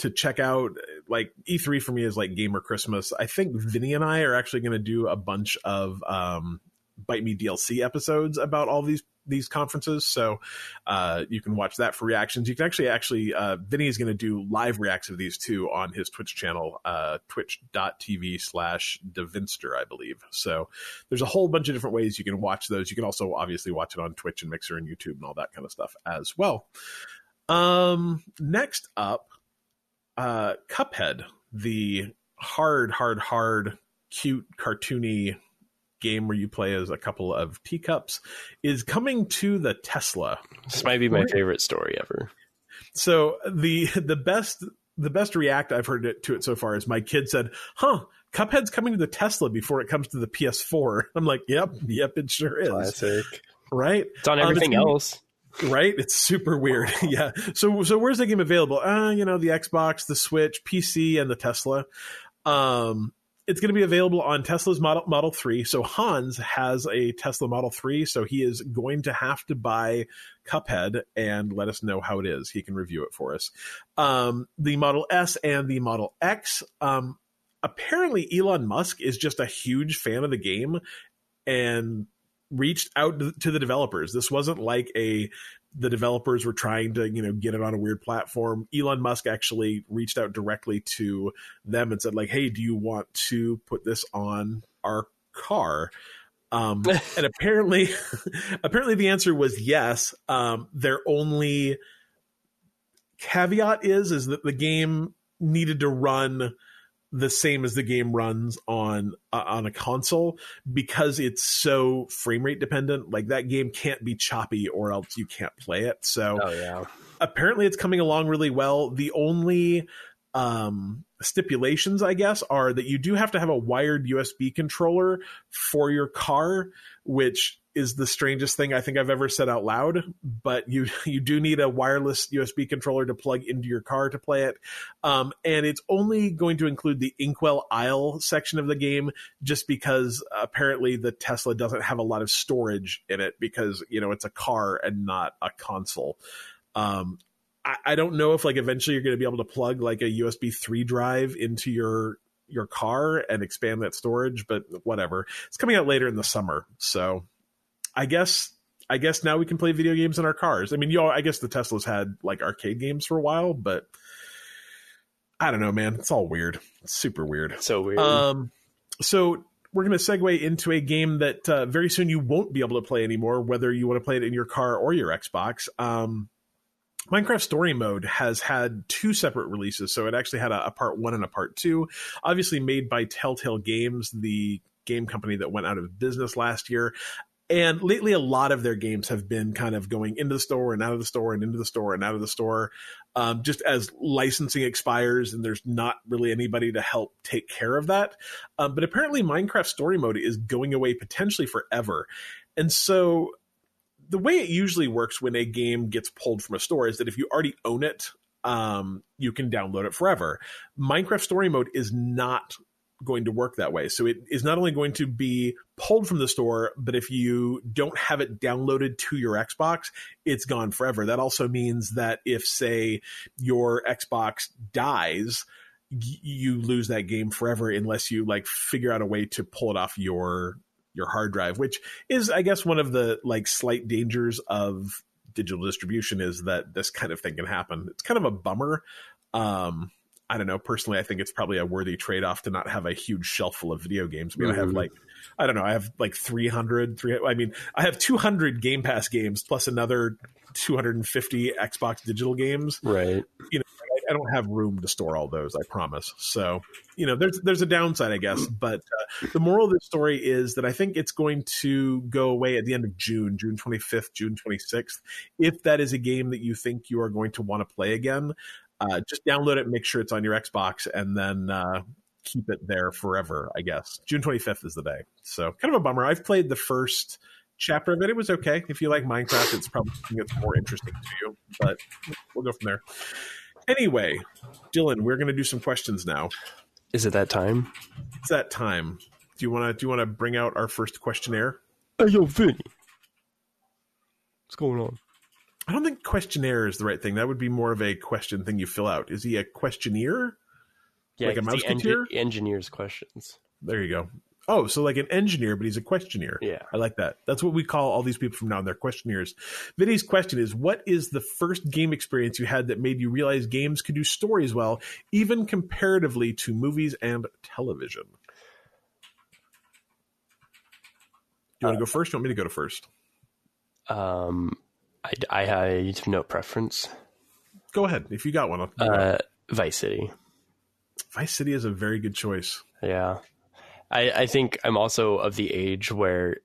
to check out. Like E three for me is like gamer Christmas. I think Vinny and I are actually going to do a bunch of um, Bite Me D L C episodes about all these, these conferences. So uh, you can watch that for reactions. You can actually, actually uh, Vinny is going to do live reacts of these too on his Twitch channel, uh, twitch.tv slash Devinster, I believe. So there's a whole bunch of different ways you can watch those. You can also obviously watch it on Twitch and Mixer and YouTube and all that kind of stuff as well. Um, next up, Uh, Cuphead, the hard, hard, hard, cute, cartoony game where you play as a couple of teacups, is coming to the Tesla. This might be my favorite story ever. So the the best the best react I've heard to it so far is my kid said, "Huh, Cuphead's coming to the Tesla before it comes to the P S four." I'm like, "Yep, yep, it sure is." Classic, right? It's on everything um, it's- else. Right? It's super weird. Yeah. So so where's the game available? Uh, you know, the Xbox, the Switch, P C, and the Tesla. Um, it's going to be available on Tesla's Model Model three. So Hans has a Tesla Model three, so he is going to have to buy Cuphead and let us know how it is. He can review it for us. Um, the Model S and the Model X. Um, apparently, Elon Musk is just a huge fan of the game and reached out to the developers. This wasn't like a the developers were trying to, you know, get it on a weird platform. Elon Musk actually reached out directly to them and said, like, hey, do you want to put this on our car? Um, and apparently, apparently the answer was yes. Um, their only caveat is, is that the game needed to run the same as the game runs on uh, on a console, because it's so frame rate dependent. Like, that game can't be choppy or else you can't play it. So oh, yeah. apparently it's coming along really well. The only um, stipulations, I guess, are that you do have to have a wired U S B controller for your car, which is the strangest thing I think I've ever said out loud, but you you do need a wireless U S B controller to plug into your car to play it. Um, and it's only going to include the Inkwell Isle section of the game, just because apparently the Tesla doesn't have a lot of storage in it, because, you know, it's a car and not a console. Um, I, I don't know if, like, eventually you're going to be able to plug, like, a U S B three drive into your your car and expand that storage, but whatever. It's coming out later in the summer, so... I guess I guess now we can play video games in our cars. I mean, y'all, I guess the Teslas had, like, arcade games for a while, but I don't know, man. It's all weird. It's super weird. It's so weird. Um, so we're going to segue into a game that uh, very soon you won't be able to play anymore, whether you want to play it in your car or your Xbox. Um, Minecraft Story Mode has had two separate releases, so it actually had a, a part one and a part two. Obviously made by Telltale Games, the game company that went out of business last year. And lately, a lot of their games have been kind of going into the store and out of the store and into the store and out of the store, um, just as licensing expires and there's not really anybody to help take care of that. Um, but apparently Minecraft Story Mode is going away potentially forever. And so the way it usually works when a game gets pulled from a store is that if you already own it, um, you can download it forever. Minecraft Story Mode is not going to work that way. So it is not only going to be pulled from the store, but if you don't have it downloaded to your Xbox, it's gone forever. That also means that if, say, your Xbox dies, you lose that game forever unless you, like, figure out a way to pull it off your your hard drive, which is, I guess, one of the, like, slight dangers of digital distribution, is that this kind of thing can happen. It's kind of a bummer. Um, I don't know. Personally, I think it's probably a worthy trade-off to not have a huge shelf full of video games. I mean, mm-hmm. I have like, I don't know. I have like three hundred, three hundred. I mean, I have two hundred Game Pass games plus another two hundred fifty Xbox digital games. Right. You know, I, I don't have room to store all those, I promise. So, you know, there's, there's a downside, I guess. But uh, the moral of the story is that I think it's going to go away at the end of June, June twenty-fifth, June twenty-sixth. If that is a game that you think you are going to want to play again, Uh, just download it, make sure it's on your Xbox, and then uh, keep it there forever, I guess. June twenty-fifth is the day. So kind of a bummer. I've played the first chapter of it. It was okay. If you like Minecraft, it's probably something that's more interesting to you, but we'll go from there. Anyway, Dylan, we're going to do some questions now. Is it that time? It's that time. Do you want to do you want to bring out our first questionnaire? Hey, yo, Vinny. What's going on? I don't think questionnaire is the right thing. That would be more of a question thing you fill out. Is he a questioneer? Yeah, like a mouseketeer? Eng- engineer's questions. There you go. Oh, so like an engineer, but he's a questioneer. Yeah. I like that. That's what we call all these people from now on. They're questioneers. Vinny's question is, what is the first game experience you had that made you realize games could do stories well, even comparatively to movies and television? Do you want uh, to go first? Do you want me to go to first? Um... I, I, I have no preference. Go ahead. If you got one. Uh, Vice City. Vice City is a very good choice. Yeah. I, I think I'm also of the age where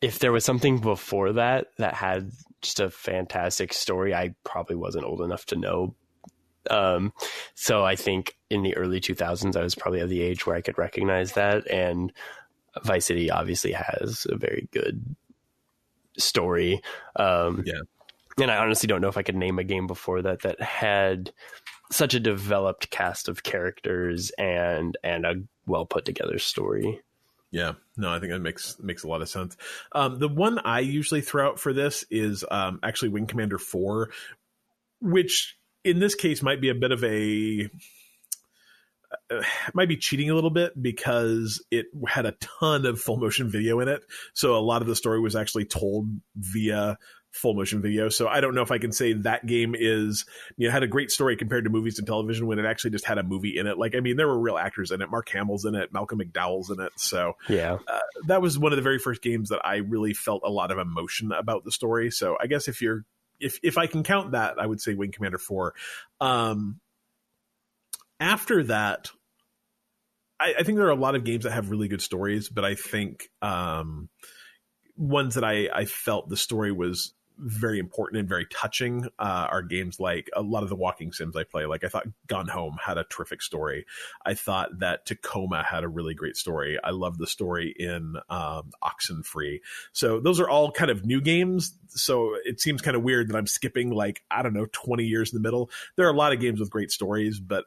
if there was something before that that had just a fantastic story, I probably wasn't old enough to know. Um, so I think in the early two thousands, I was probably of the age where I could recognize that. And Vice City obviously has a very good story. Um, yeah. And I honestly don't know if I could name a game before that that had such a developed cast of characters and and a well put together story. Yeah. No, I think that makes makes a lot of sense. Um, the one I usually throw out for this is um, actually Wing Commander four, which in this case might be a bit of a... Uh, might be cheating a little bit because it had a ton of full motion video in it. So a lot of the story was actually told via full motion video. So I don't know if I can say that game is, you know, had a great story compared to movies and television when it actually just had a movie in it. Like, I mean, there were real actors in it. Mark Hamill's in it. Malcolm McDowell's in it. So yeah, uh, that was one of the very first games that I really felt a lot of emotion about the story. So I guess if you're, if, if I can count that, I would say Wing Commander four. Um, after that, I, I think there are a lot of games that have really good stories, but I think um, ones that I, I felt the story was very important and very touching uh, are games like a lot of the walking sims I play. Like, I thought Gone Home had a terrific story. I thought that Tacoma had a really great story. I love the story in um, Oxenfree. So those are all kind of new games. So it seems kind of weird that I'm skipping, like, I don't know, twenty years in the middle. There are a lot of games with great stories, but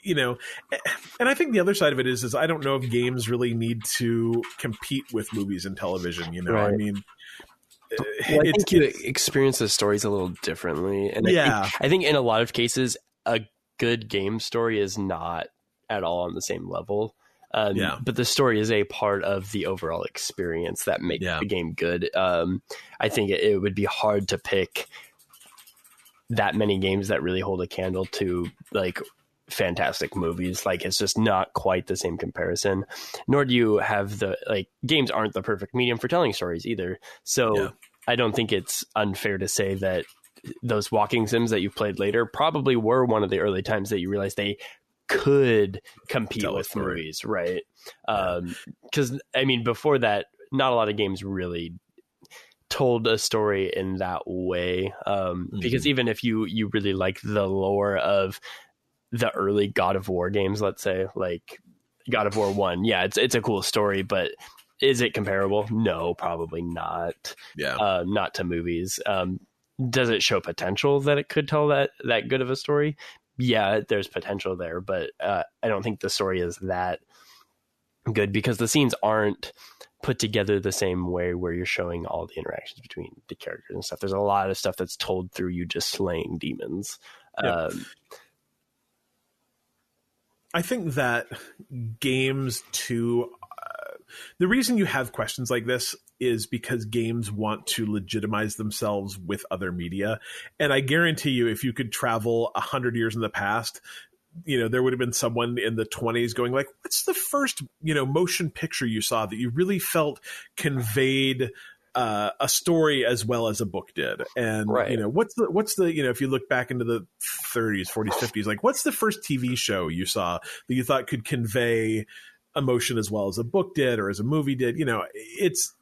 you know, and I think the other side of it is, is I don't know if games really need to compete with movies and television. You know, right. I mean, well, I it's, think you it's, experience the stories a little differently, and yeah, I think, I think in a lot of cases, a good game story is not at all on the same level. Um, yeah. But the story is a part of the overall experience that makes yeah. the game good. Um, I think it, it would be hard to pick that many games that really hold a candle to, like, fantastic movies. Like, it's just not quite the same comparison, nor do you have the, like, games aren't the perfect medium for telling stories either. So yeah. I don't think it's unfair to say that those walking sims that you played later probably were one of the early times that you realized they could compete Tell with movies, right? Um because I mean, before that, not a lot of games really told a story in that way. um mm-hmm. Because even if you you really like the lore of the early God of War games, let's say, like God of War one, yeah, it's it's a cool story, but is it comparable? No, probably not. Yeah, uh, not to movies. Um, does it show potential that it could tell that that good of a story? Yeah, there's potential there, but uh, I don't think the story is that good because the scenes aren't put together the same way where you're showing all the interactions between the characters and stuff. There's a lot of stuff that's told through you just slaying demons. Yeah. Um, I think that games too, uh, the reason you have questions like this is because games want to legitimize themselves with other media. And I guarantee you, if you could travel a hundred years in the past, you know, there would have been someone in the twenties going like, what's the first, you know, motion picture you saw that you really felt conveyed Uh, a story as well as a book did? And right. you know, what's the what's the you know, if you look back into the thirties, forties, fifties, like, what's the first T V show you saw that you thought could convey emotion as well as a book did or as a movie did? You know, it's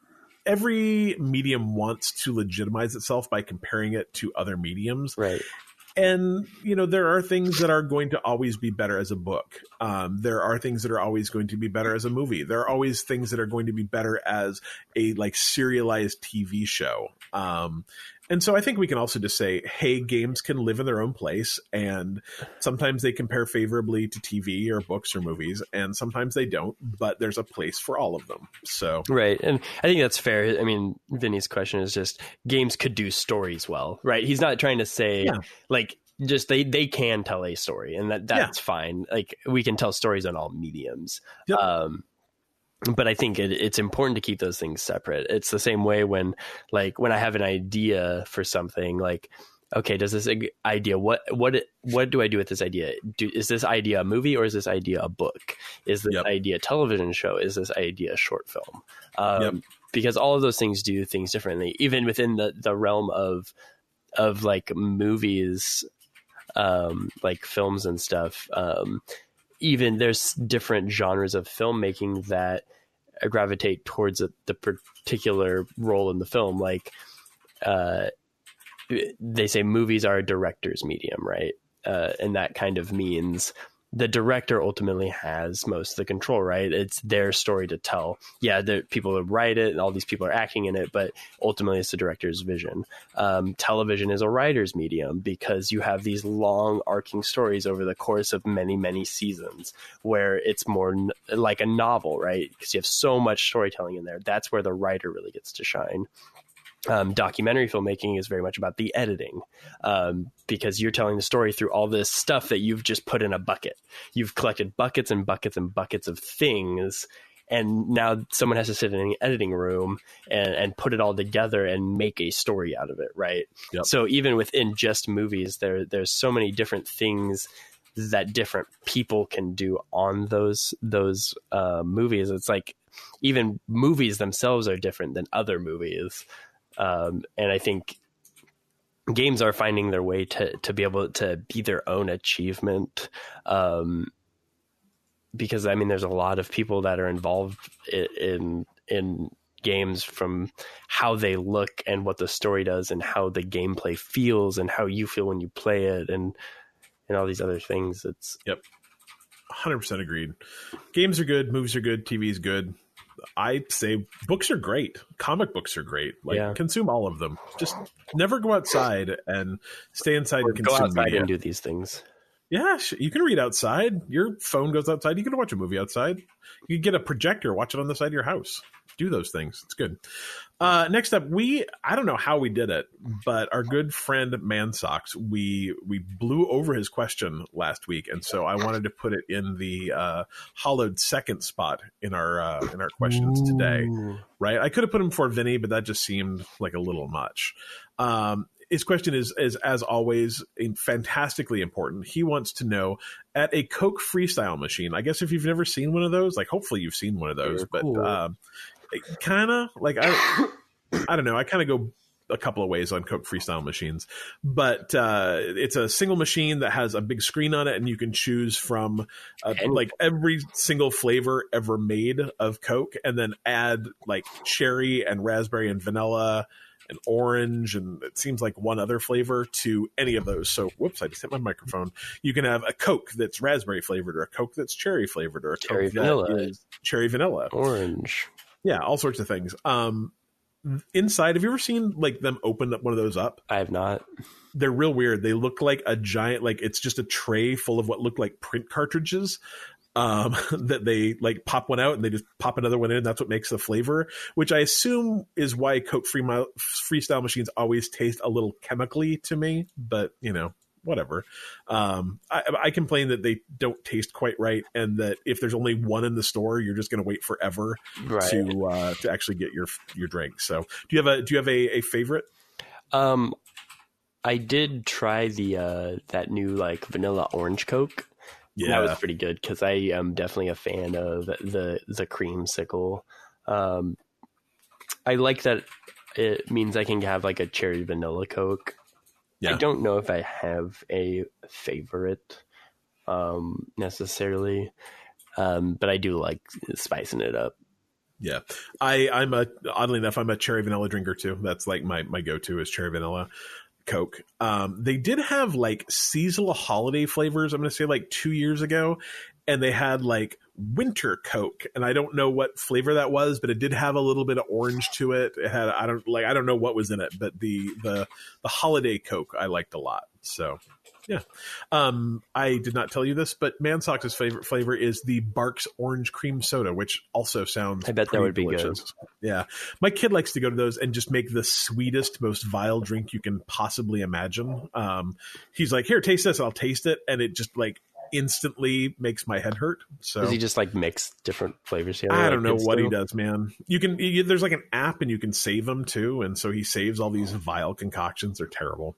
every medium wants to legitimize itself by comparing it to other mediums, right? And, you know, there are things that are going to always be better as a book. Um, there are things that are always going to be better as a movie. There are always things that are going to be better as a, like, serialized T V show. Um, and so I think we can also just say, hey, games can live in their own place. And sometimes they compare favorably to T V or books or movies. And sometimes they don't. But there's a place for all of them. So right. And I think that's fair. I mean, Vinny's question is just games could do stories well, right? He's not trying to say, yeah. like, just they they can tell a story, and that that's yeah. fine. Like, we can tell stories on all mediums. Yep. Um, but I think it, it's important to keep those things separate. It's the same way when, like, when I have an idea for something, like, okay, does this idea, what what what do I do with this idea? Do, is this idea a movie or is this idea a book? Is this yep. idea a television show? Is this idea a short film? Um, yep. Because all of those things do things differently, even within the, the realm of of like movies, um, like films and stuff. Um, even there's different genres of filmmaking that gravitate towards a, the particular role in the film. Like, uh, they say movies are a director's medium, right? Uh, and that kind of means the director ultimately has most of the control, right? It's their story to tell. Yeah, the people who write it and all these people are acting in it, but ultimately it's the director's vision. Um, television is a writer's medium because you have these long arcing stories over the course of many, many seasons where it's more n- like a novel, right? Because you have so much storytelling in there. That's where the writer really gets to shine. Um, documentary filmmaking is very much about the editing, um, because you're telling the story through all this stuff that you've just put in a bucket. You've collected buckets and buckets and buckets of things, and now someone has to sit in an editing room and, and put it all together and make a story out of it, right? Yep. So even within just movies, there there's so many different things that different people can do on those those uh, movies. It's like even movies themselves are different than other movies, um, and I think games are finding their way to, to be able to be their own achievement, um, because, I mean, there's a lot of people that are involved in, in in games, from how they look and what the story does and how the gameplay feels and how you feel when you play it and and all these other things. It's Yep. one hundred percent agreed. Games are good. Movies are good. T V is good. I say books are great. Comic books are great. Like, yeah. Consume all of them. Just never go outside and stay inside or and consume. Go outside media. And do these things. Yeah, you can read outside. Your phone goes outside. You can watch a movie outside. You can get a projector, watch it on the side of your house. Do those things. It's good. Uh, next up, we I don't know how we did it, but our good friend Mansocks, we we blew over his question last week, and so I wanted to put it in the uh, hollowed second spot in our uh, in our questions Ooh. Today, right? I could have put him for Vinny, but that just seemed like a little much. Um, his question is, is as always, fantastically important. He wants to know, at a Coke freestyle machine, I guess if you've never seen one of those, like hopefully you've seen one of those, They're but. Cool. Uh, Kind of like I, I don't know. I kind of go a couple of ways on Coke freestyle machines, but uh, it's a single machine that has a big screen on it, and you can choose from uh, like every single flavor ever made of Coke, and then add like cherry and raspberry and vanilla and orange, and it seems like one other flavor to any of those. So, whoops, I just hit my microphone. You can have a Coke that's raspberry flavored, or a Coke that's cherry flavored, or a cherry Coke vanilla, that is cherry vanilla, orange. Yeah, all sorts of things. Um, inside, have you ever seen like them open up one of those up? I have not. They're real weird. They look like a giant, like it's just a tray full of what look like print cartridges. Um, that they like pop one out and they just pop another one in. That's what makes the flavor, which I assume is why Coke free mile, freestyle machines always taste a little chemically to me. But you know, whatever. Um, I, I complain that they don't taste quite right, and that if there's only one in the store, you're just going to wait forever right. to uh, to actually get your your drink. So, do you have a do you have a, a favorite? Um, I did try the uh, that new like vanilla orange Coke. Yeah, that was pretty good because I am definitely a fan of the the creamsicle. Um, I like that it means I can have like a cherry vanilla Coke. Yeah. I don't know if I have a favorite um, necessarily, um, but I do like spicing it up. Yeah, I, I'm a oddly enough, I'm a cherry vanilla drinker, too. That's like my, my go-to is cherry vanilla Coke. Um, they did have like seasonal holiday flavors, I'm going to say like two years ago, and they had like winter Coke, and I don't know what flavor that was, but it did have a little bit of orange to it. It had I don't like I don't know what was in it, but the the the holiday Coke I liked a lot. So yeah, um, I did not tell you this, but Mansox's favorite flavor is the Barks Orange Cream Soda, which also sounds I bet that would delicious. Be good. Yeah, my kid likes to go to those and just make the sweetest, most vile drink you can possibly imagine. Um, he's like, "Here, taste this," and I'll taste it, and it just like. Instantly makes my head hurt. So does he just like mix different flavors here? I don't know what he does, man. You can you, there's like an app and you can save them too, and so he saves all these vile concoctions. They're terrible.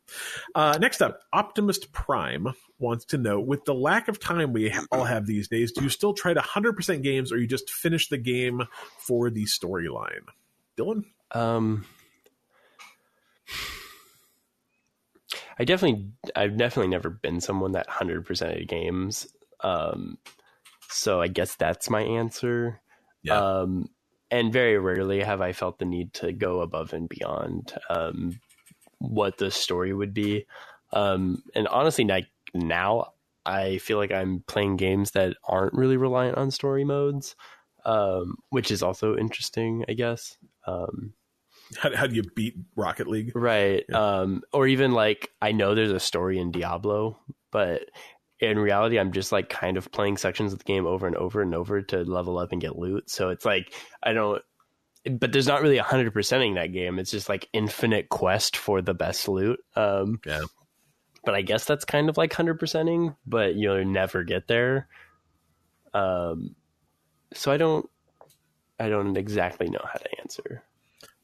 Uh, next up, Optimist Prime wants to know, with the lack of time we all have these days, do you still try to one hundred percent games, or you just finish the game for the storyline? Dylan? Um, I definitely, I've definitely never been someone that one hundred percent games. Um, so I guess that's my answer. Yeah. Um, and very rarely have I felt the need to go above and beyond um, what the story would be. Um, and honestly, like now I feel like I'm playing games that aren't really reliant on story modes, um, which is also interesting, I guess. Um, How, how do you beat Rocket League? Right. Yeah. Um, or even like, I know there's a story in Diablo, but in reality, I'm just like kind of playing sections of the game over and over and over to level up and get loot. So it's like, I don't, but there's not really a hundred percenting that game. It's just like infinite quest for the best loot. Um, yeah. But I guess that's kind of like hundred percenting, but you'll never get there. Um, so I don't, I don't exactly know how to answer.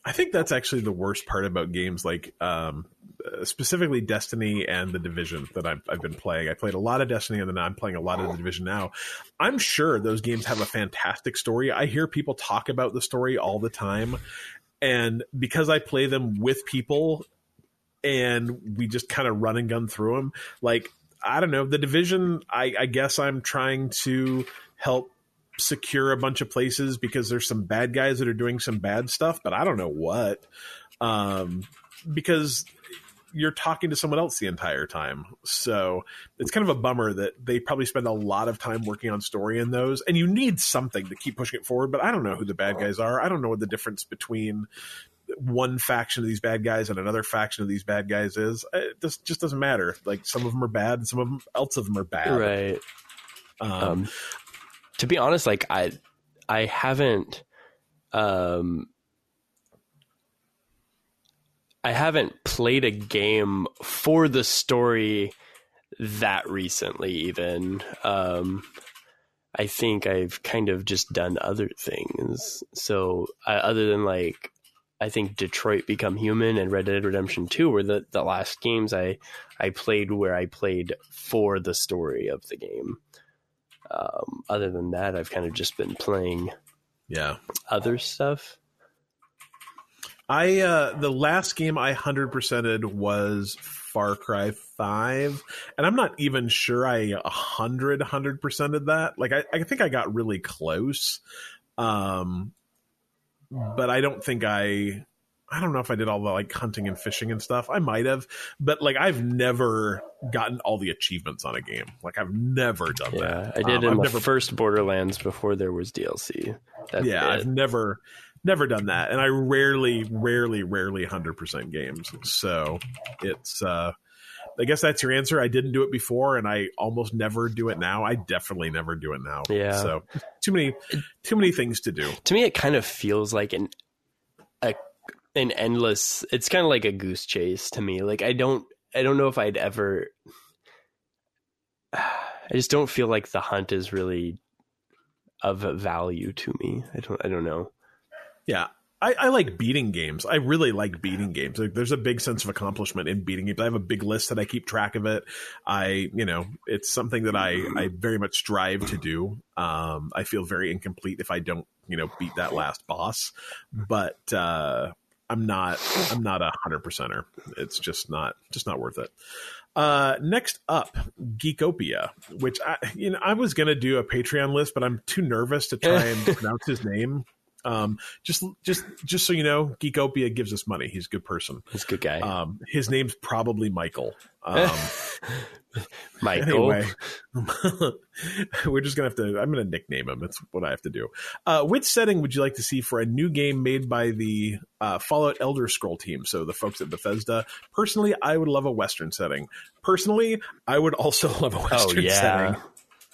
I think that's actually the worst part about games like um, specifically Destiny and The Division that I've, I've been playing. I played a lot of Destiny and then I'm playing a lot of The Division now. I'm sure those games have a fantastic story. I hear people talk about the story all the time. And because I play them with people and we just kind of run and gun through them, like, I don't know, The Division, I, I guess I'm trying to help secure a bunch of places because there's some bad guys that are doing some bad stuff, but I don't know what, um, because you're talking to someone else the entire time. So it's kind of a bummer that they probably spend a lot of time working on story in those, and you need something to keep pushing it forward, but I don't know who the bad guys are. I don't know what the difference between one faction of these bad guys and another faction of these bad guys is. It just, just doesn't matter. Like, some of them are bad and some of them else of them are bad. Right. Um, um. To be honest, like I, I haven't, um, I haven't played a game for the story that recently. Even um, I think I've kind of just done other things. So uh, other than like, I think Detroit Become Human and Red Dead Redemption two were the, the last games I I played where I played for the story of the game. Um, other than that, I've kind of just been playing yeah, other stuff. I uh, the last game I one hundred percented was Far Cry five, and I'm not even sure I one hundred percented that. Like, I, I think I got really close, um, but I don't think I... I don't know if I did all the like hunting and fishing and stuff. I might have, but like I've never gotten all the achievements on a game. Like I've never done yeah, that. I did um, in I've the never... first Borderlands before there was D L C. That's yeah, it. I've never, never done that, and I rarely, rarely, rarely one hundred percent games. So it's, uh, I guess that's your answer. I didn't do it before, and I almost never do it now. I definitely never do it now. Yeah. So too many, too many things to do. To me, it kind of feels like an a an endless, it's kind of like a goose chase to me. Like, I don't, I don't know if I'd ever, I just don't feel like the hunt is really of value to me. I don't, I don't know. Yeah. I, I like beating games. I really like beating games. Like, there's a big sense of accomplishment in beating games. I have a big list that I keep track of it. I, you know, it's something that I, I very much strive to do. Um, I feel very incomplete if I don't, you know, beat that last boss, but, uh, I'm not, I'm not a hundred percenter. It's just not, just not worth it. Uh, next up, Geekopia, which I, you know, I was going to do a Patreon list, but I'm too nervous to try and pronounce his name. Um, just, just, just so you know, Geekopia gives us money. He's a good person. He's a good guy. Um, his name's probably Michael. Um, Michael. Anyway, we're just going to have to, I'm going to nickname him. That's what I have to do. Uh, which setting would you like to see for a new game made by the uh, Fallout Elder Scroll team? So the folks at Bethesda. Personally, I would love a Western setting. Personally, I would also love a Western oh, yeah. setting.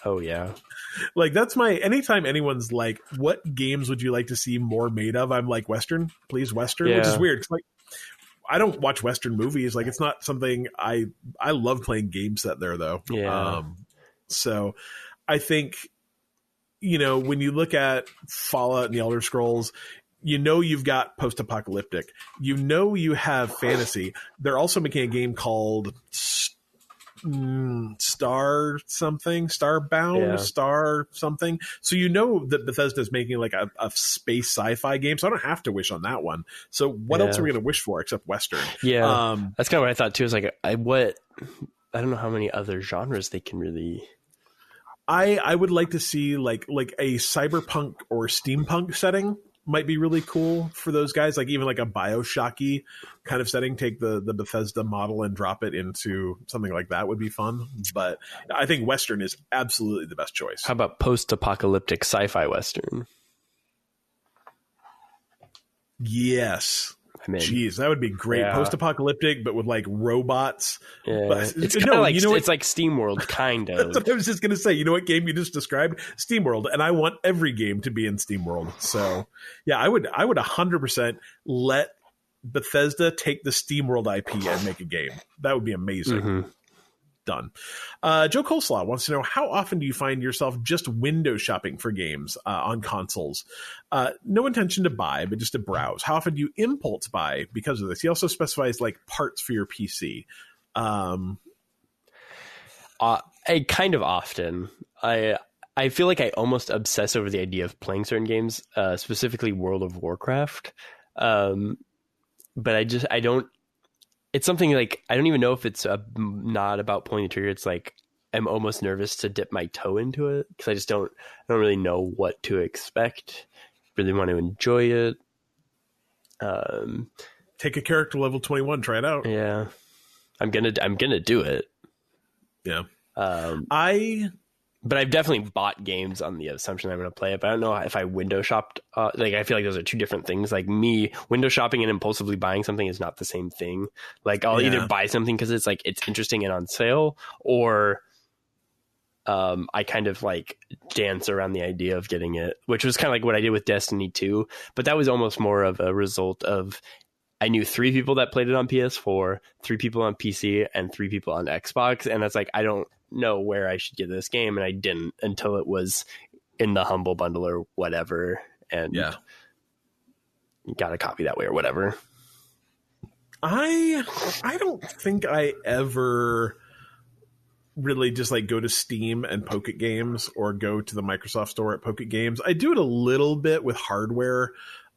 Oh, yeah. Like, that's my... Anytime anyone's like, what games would you like to see more made of? I'm like, Western, please, Western, yeah. Which is weird. It's like, I don't watch Western movies. Like, it's not something... I I love playing game set there, though. Yeah. Um, so, I think, you know, when you look at Fallout and the Elder Scrolls... You know you've got post-apocalyptic. You know you have fantasy. They're also making a game called... Mm, star something starbound yeah. star something so you know that Bethesda's making like a, a space sci-fi game, so I don't have to wish on that one. So what yeah. else are we gonna wish for except Western? Yeah um that's kind of what I thought too. Is like I what I don't know how many other genres they can really... I I would like to see like like a cyberpunk or steampunk setting might be really cool for those guys. Like even like a Bioshocky kind of setting, take the, the Bethesda model and drop it into something like that would be fun. But I think Western is absolutely the best choice. How about post-apocalyptic sci-fi Western? Yes. I mean, jeez, that would be great. Yeah. Post-apocalyptic, but with like robots. Yeah. But, it's no, like, you know, it's like SteamWorld, kind of. That's what I was just going to say. You know what game you just described? SteamWorld. And I want every game to be in SteamWorld. So yeah, I would, I would one hundred percent let Bethesda take the SteamWorld I P and make a game. That would be amazing. Mm-hmm. done. Uh, Joe Coleslaw wants to know, how often do you find yourself just window shopping for games uh, on consoles? Uh, no intention to buy, but just to browse. How often do you impulse buy because of this? He also specifies like parts for your P C. Um, uh, I kind of often. I I feel like I almost obsess over the idea of playing certain games, uh, specifically World of Warcraft. Um, but I just, I don't, it's something like, I don't even know if it's a, not about pulling the trigger. It's like, I'm almost nervous to dip my toe into it because I just don't, I don't really know what to expect. Really want to enjoy it. Um, Take a character level twenty-one, try it out. Yeah. I'm going to, I'm going to do it. Yeah. Um, I, But I've definitely bought games on the assumption that I'm going to play it. But I don't know if I window shopped. Uh, like, I feel like those are two different things. Like, me, window shopping and impulsively buying something is not the same thing. Like, I'll yeah. either buy something because it's, like, it's interesting and on sale, or um, I kind of, like, dance around the idea of getting it, which was kind of like what I did with Destiny two. But that was almost more of a result of I knew three people that played it on P S four, three people on P C, and three people on Xbox. And that's like, I don't know where I should get this game, and I didn't until it was in the Humble Bundle or whatever, and yeah, got a copy that way or whatever. I I don't think I ever really just like go to Steam and poke at games, or go to the Microsoft Store at poke at games. I do it a little bit with hardware,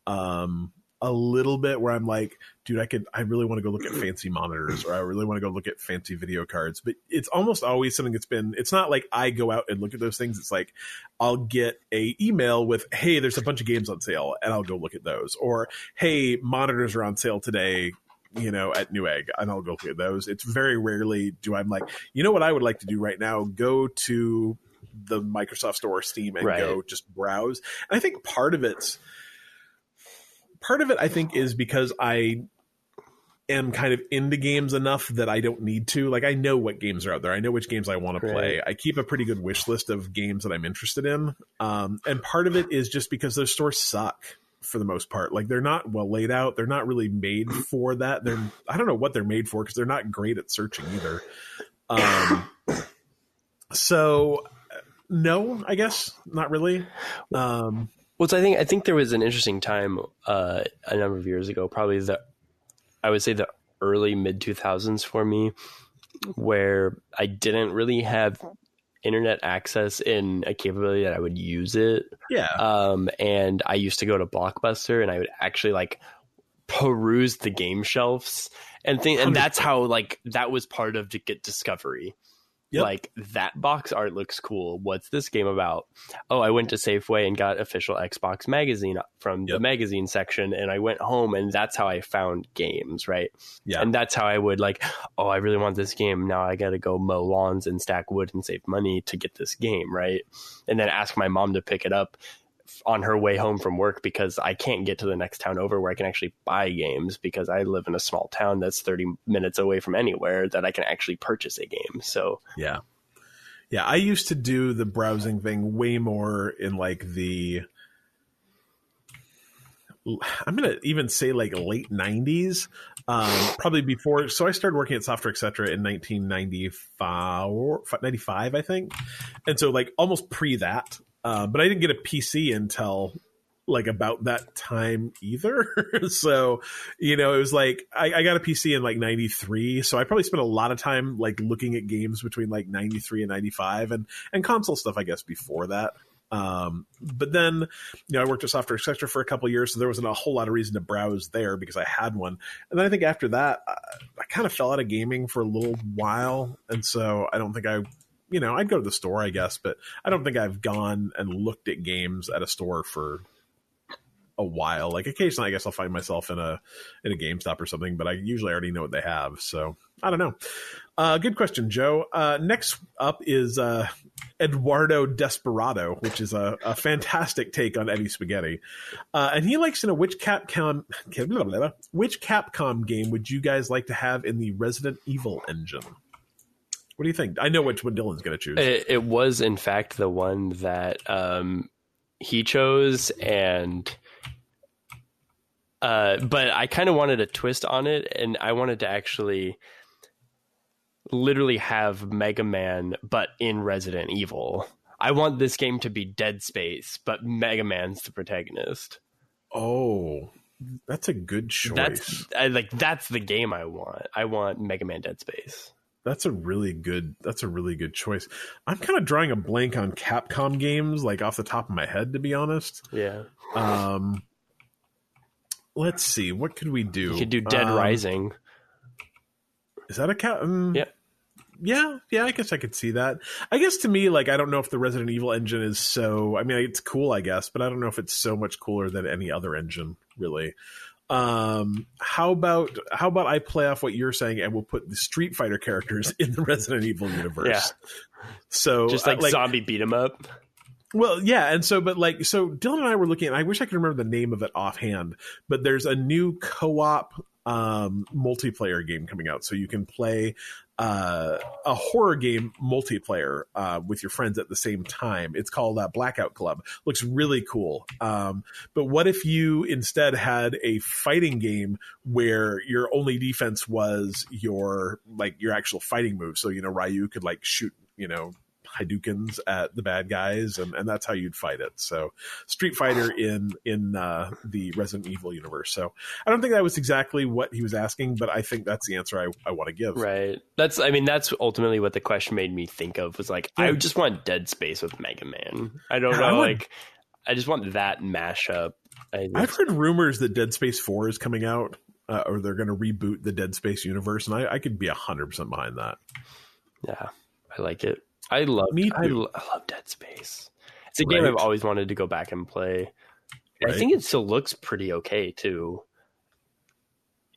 um, a little bit where I'm like, dude, I could, I really want to go look at fancy monitors, or I really want to go look at fancy video cards. But it's almost always something that's been, it's not like I go out and look at those things. It's like, I'll get a email with, hey, there's a bunch of games on sale, and I'll go look at those. Or, hey, monitors are on sale today, you know, at Newegg, and I'll go look at those. It's very rarely do I'm like, you know what I would like to do right now? Go to the Microsoft Store, Steam, and right. go just browse. And I think part of it's, part of it, I think, is because I am kind of into games enough that I don't need to. Like, I know what games are out there. I know which games I want to play. I keep a pretty good wish list of games that I'm interested in. Um, and part of it is just because those stores suck for the most part. Like, they're not well laid out. They're not really made for that. They're I don't know what they're made for because they're not great at searching either. Um, so, no, I guess. Not really. Um Well, so I think I think there was an interesting time uh, a number of years ago, probably the I would say the early mid two thousands for me, where I didn't really have internet access in a capability that I would use it. Yeah. Um, and I used to go to Blockbuster, and I would actually like peruse the game shelves and things, and that's how like that was part of to get discovery. Yep. Like, that box art looks cool. What's this game about? Oh, I went to Safeway and got Official Xbox Magazine from yep. the magazine section, and I went home, and that's how I found games, right? Yeah. And that's how I would, like, oh, I really want this game. Now I got to go mow lawns and stack wood and save money to get this game, right? And then ask my mom to pick it up on her way home from work because I can't get to the next town over where I can actually buy games because I live in a small town that's thirty minutes away from anywhere that I can actually purchase a game. So, yeah. Yeah. I used to do the browsing thing way more in like the, I'm going to even say like late nineties, um, probably before. So I started working at Software Etc. in nineteen ninety-five, I think. And so like almost pre that, Uh, but I didn't get a P C until like about that time either. So, you know, it was like I, I got a P C in like ninety-three. So I probably spent a lot of time like looking at games between like ninety-three and ninety-five and, and console stuff, I guess, before that. Um, but then, you know, I worked at Software Etc. for a couple of years, so there wasn't a whole lot of reason to browse there because I had one. And then I think after that, I, I kind of fell out of gaming for a little while. And so I don't think I... You know, I'd go to the store, I guess, but I don't think I've gone and looked at games at a store for a while. Like occasionally, I guess I'll find myself in a in a GameStop or something, but I usually already know what they have. So I don't know. Uh, good question, Joe. Uh, next up is uh, Eduardo Desperado, which is a, a fantastic take on Eddie Spaghetti. Uh, and he likes to know which Capcom which Capcom game would you guys like to have in the Resident Evil engine? What do you think? I know which one Dylan's going to choose. It, it was, in fact, the one that um, he chose, and uh, but I kind of wanted a twist on it, and I wanted to actually literally have Mega Man, but in Resident Evil. I want this game to be Dead Space, but Mega Man's the protagonist. Oh, that's a good choice. That's I, like that's the game I want. I want Mega Man Dead Space. That's a really good. That's a really good choice. I'm kind of drawing a blank on Capcom games, like off the top of my head, to be honest. Yeah. Um. Let's see. What could we do? You could do Dead um, Rising. Is that a cat? Um, yeah. Yeah. Yeah. I guess I could see that. I guess to me, like, I don't know if the Resident Evil engine is so, I mean, it's cool, I guess, but I don't know if it's so much cooler than any other engine, really. Um, how about, how about I play off what you're saying and we'll put the Street Fighter characters in the Resident Evil universe. Yeah. So just like, uh, like zombie beat 'em up. Well, yeah, and so, but like, so Dylan and I were looking, and I wish I could remember the name of it offhand, but there's a new co-op um, multiplayer game coming out, so you can play uh, a horror game multiplayer uh, with your friends at the same time. It's called uh, Blackout Club. Looks really cool. Um, but what if you instead had a fighting game where your only defense was your, like, your actual fighting move? So, you know, Ryu could, like, shoot, you know, Hadoukens at the bad guys, and, and that's how you'd fight it. So Street Fighter in in uh, the Resident Evil universe. So I don't think that was exactly what he was asking, but I think that's the answer I, I want to give. Right. That's I mean, that's ultimately what the question made me think of, was like, yeah. I just want Dead Space with Mega Man. I don't know. I would, like, I just want that mashup. I just, I've heard rumors that Dead Space four is coming out uh, or they're going to reboot the Dead Space universe. And I, I could be one hundred percent behind that. Yeah, I like it. I love I, I love Dead Space. It's a right. game I've always wanted to go back and play. Right. I think it still looks pretty okay too.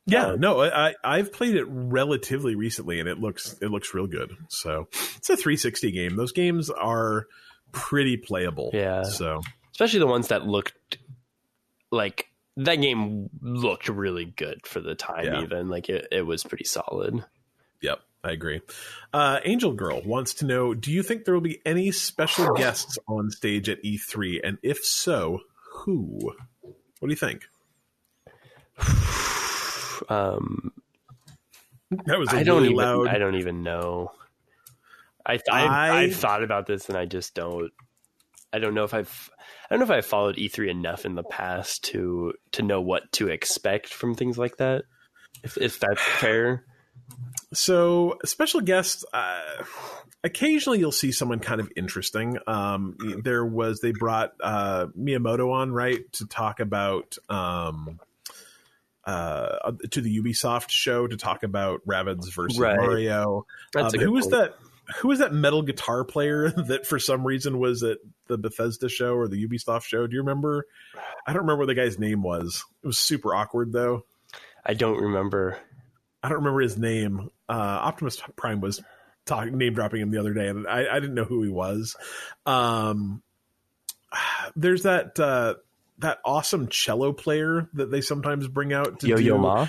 Yeah, um, no, I I've played it relatively recently and it looks it looks real good. So it's a three sixty game. Those games are pretty playable. Yeah. So especially the ones that looked like that game looked really good for the time. Yeah. Even like it, it was pretty solid. Yep. I agree. Uh, Angel Girl wants to know, do you think there will be any special guests on stage at E three? And if so, who? What do you think? Um, that was a I really don't even, loud... I don't even know. I, th- I... I I've thought about this and I just don't... I don't know if I've... I don't know if I've followed E three enough in the past to to know what to expect from things like that. If, if that's fair. So special guests, uh, occasionally you'll see someone kind of interesting. Um, there was, they brought uh, Miyamoto on, right, to talk about, um, uh, to the Ubisoft show to talk about Rabbids versus right. Mario. That's um, a good who was point. that? Who was that metal guitar player that for some reason was at the Bethesda show or the Ubisoft show? Do you remember? I don't remember what the guy's name was. It was super awkward though. I don't remember. I don't remember his name. Uh, Optimus Prime was talking, name dropping him the other day, and I, I didn't know who he was. Um, there's that uh, that awesome cello player that they sometimes bring out. To Yo-Yo do. Ma?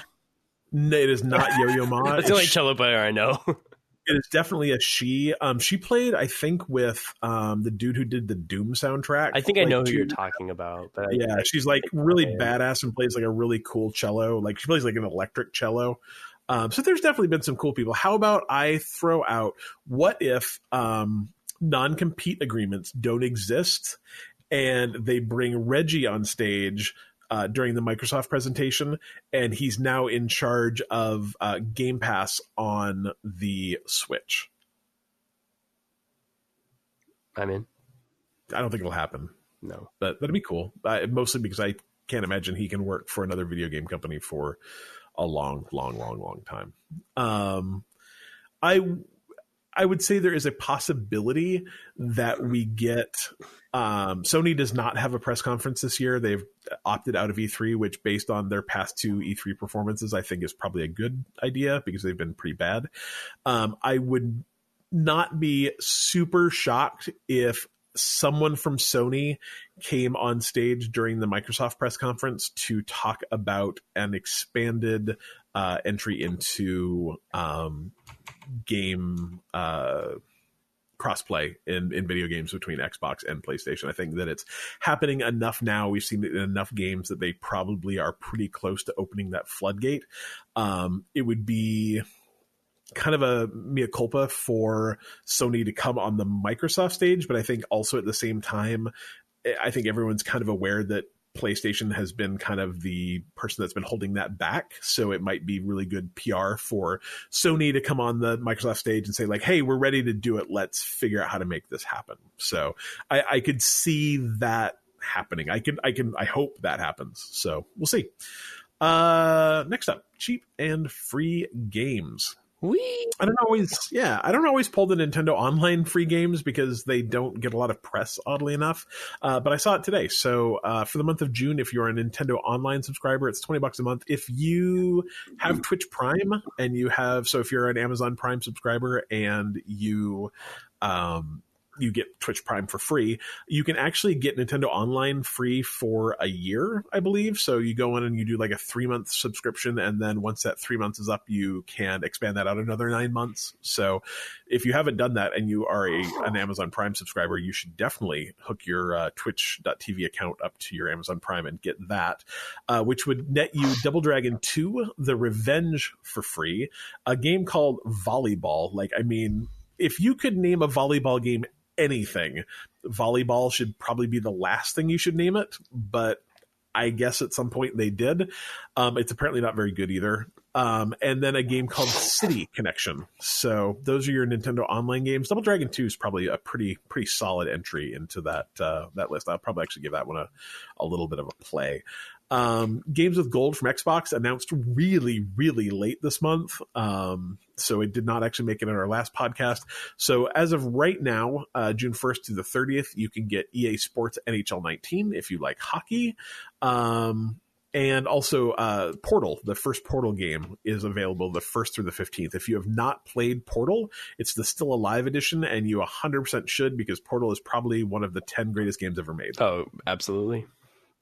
No, it is not Yo-Yo Ma. That's it's the only she, cello player I know. It is definitely a she. Um, she played, I think, with um, the dude who did the Doom soundtrack. I think like, I know who you're talking about. But yeah, I, she's like really I, badass and plays like a really cool cello. Like she plays like an electric cello. Um, so there's definitely been some cool people. How about I throw out, what if um, non-compete agreements don't exist and they bring Reggie on stage uh, during the Microsoft presentation, and he's now in charge of uh, Game Pass on the Switch? I'm in. I don't think it'll happen. No. But that'd be cool. Uh, mostly because I can't imagine he can work for another video game company for a long, long, long, long time. Um, I I would say there is a possibility that we get... Um, Sony does not have a press conference this year. They've opted out of E three, which based on their past two E three performances, I think is probably a good idea because they've been pretty bad. Um, I would not be super shocked if someone from Sony came on stage during the Microsoft press conference to talk about an expanded uh, entry into um, game uh, crossplay in, in video games between Xbox and PlayStation. I think that it's happening enough now. We've seen it in enough games that they probably are pretty close to opening that floodgate. Um, it would be... kind of a mea culpa for Sony to come on the Microsoft stage, but I think also at the same time, I think everyone's kind of aware that PlayStation has been kind of the person that's been holding that back. So it might be really good P R for Sony to come on the Microsoft stage and say like, hey, we're ready to do it. Let's figure out how to make this happen. So I, I could see that happening. I can, I can, I hope that happens. So we'll see. Uh, next up, cheap and free games. Wee. I don't always, yeah, I don't always pull the Nintendo Online free games because they don't get a lot of press, oddly enough. Uh, but I saw it today. So uh, for the month of June, if you're a Nintendo Online subscriber, it's twenty bucks a month. If you have Twitch Prime and you have, so if you're an Amazon Prime subscriber and you, um, you get Twitch Prime for free, you can actually get Nintendo Online free for a year, I believe. So you go in and you do like a three-month subscription, and then once that three months is up, you can expand that out another nine months. So if you haven't done that and you are a, an Amazon Prime subscriber, you should definitely hook your uh, twitch dot t v account up to your Amazon Prime and get that, uh, which would net you Double Dragon two, The Revenge for free, a game called Volleyball. Like, I mean, if you could name a volleyball game anything, volleyball should probably be the last thing you should name it, but I guess at some point they did. Um, it's apparently not very good either. Um, and then a game called City Connection. So those are your Nintendo Online games. Double Dragon two is probably a pretty pretty solid entry into that uh, that list. I'll probably actually give that one a, a little bit of a play. Um, Games with Gold from Xbox announced really, really late this month. Um, so it did not actually make it in our last podcast. So as of right now, uh, June first to the thirtieth, you can get E A Sports N H L nineteen if you like hockey. Um, and also uh, Portal, the first Portal game, is available the first through the fifteenth. If you have not played Portal, it's the Still Alive edition, and you one hundred percent should, because Portal is probably one of the ten greatest games ever made. Oh, absolutely.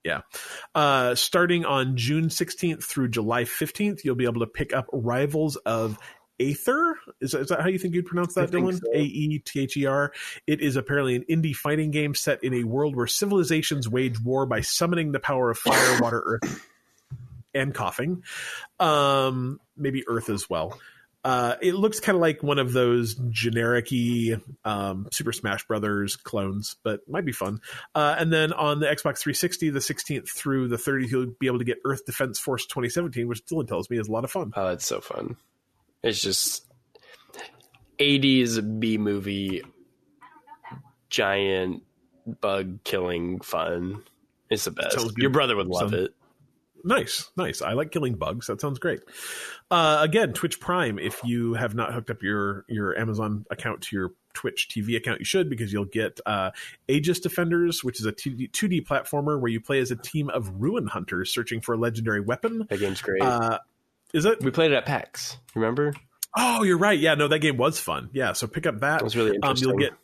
Yeah. Uh, starting on June sixteenth through July fifteenth, you'll be able to pick up Rivals of Aether. Is, is that how you think you'd pronounce that, Dylan? So. A E T H E R. It is apparently an indie fighting game set in a world where civilizations wage war by summoning the power of fire, water, earth, and coughing. Um, maybe earth as well. Uh, it looks kind of like one of those generic-y um, Super Smash Brothers clones, but might be fun. Uh, and then on the Xbox three sixty, the sixteenth through the thirtieth, you'll be able to get Earth Defense Force twenty seventeen, which Dylan tells me is a lot of fun. Oh, that's so fun. It's just eighties B-movie giant bug-killing fun. It's the best. Your brother would love it. Nice, nice. I like killing bugs. That sounds great. Uh, again, Twitch Prime. If you have not hooked up your, your Amazon account to your Twitch T V account, you should, because you'll get uh, Aegis Defenders, which is a two D platformer where you play as a team of ruin hunters searching for a legendary weapon. That game's great. Uh, is it? We played it at PAX, remember? Oh, you're right. Yeah, no, that game was fun. Yeah, so pick up that. It was really interesting. Um, you'll get...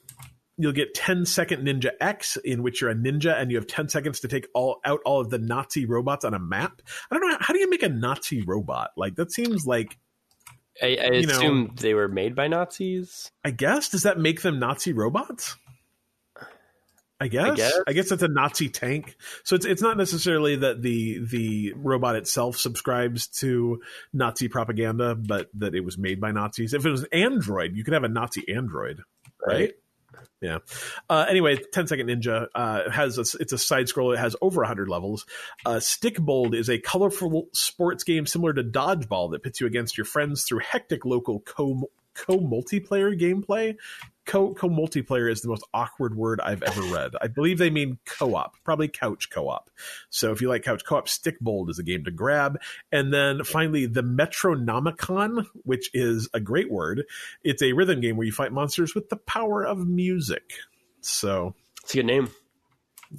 You'll get ten second Ninja X, in which you're a ninja and you have ten seconds to take all out all of the Nazi robots on a map. I don't know. How do you make a Nazi robot? Like, that seems like... I, I assume know, they were made by Nazis. I guess. Does that make them Nazi robots? I guess. I guess. I guess it's a Nazi tank. So it's it's not necessarily that the the robot itself subscribes to Nazi propaganda, but that it was made by Nazis. If it was an android, you could have a Nazi android, right? right? Yeah. Uh, anyway, ten second Ninja uh, has a, it's a side scroller. It has over one hundred levels. Uh, Stickbold is a colorful sports game similar to Dodgeball that pits you against your friends through hectic local co co multiplayer gameplay. Co co multiplayer is the most awkward word I've ever read. I believe they mean co-op, probably couch co-op. So if you like couch co-op, Stickbold is a game to grab. And then finally, the Metronomicon, which is a great word. It's a rhythm game where you fight monsters with the power of music. So it's a good name.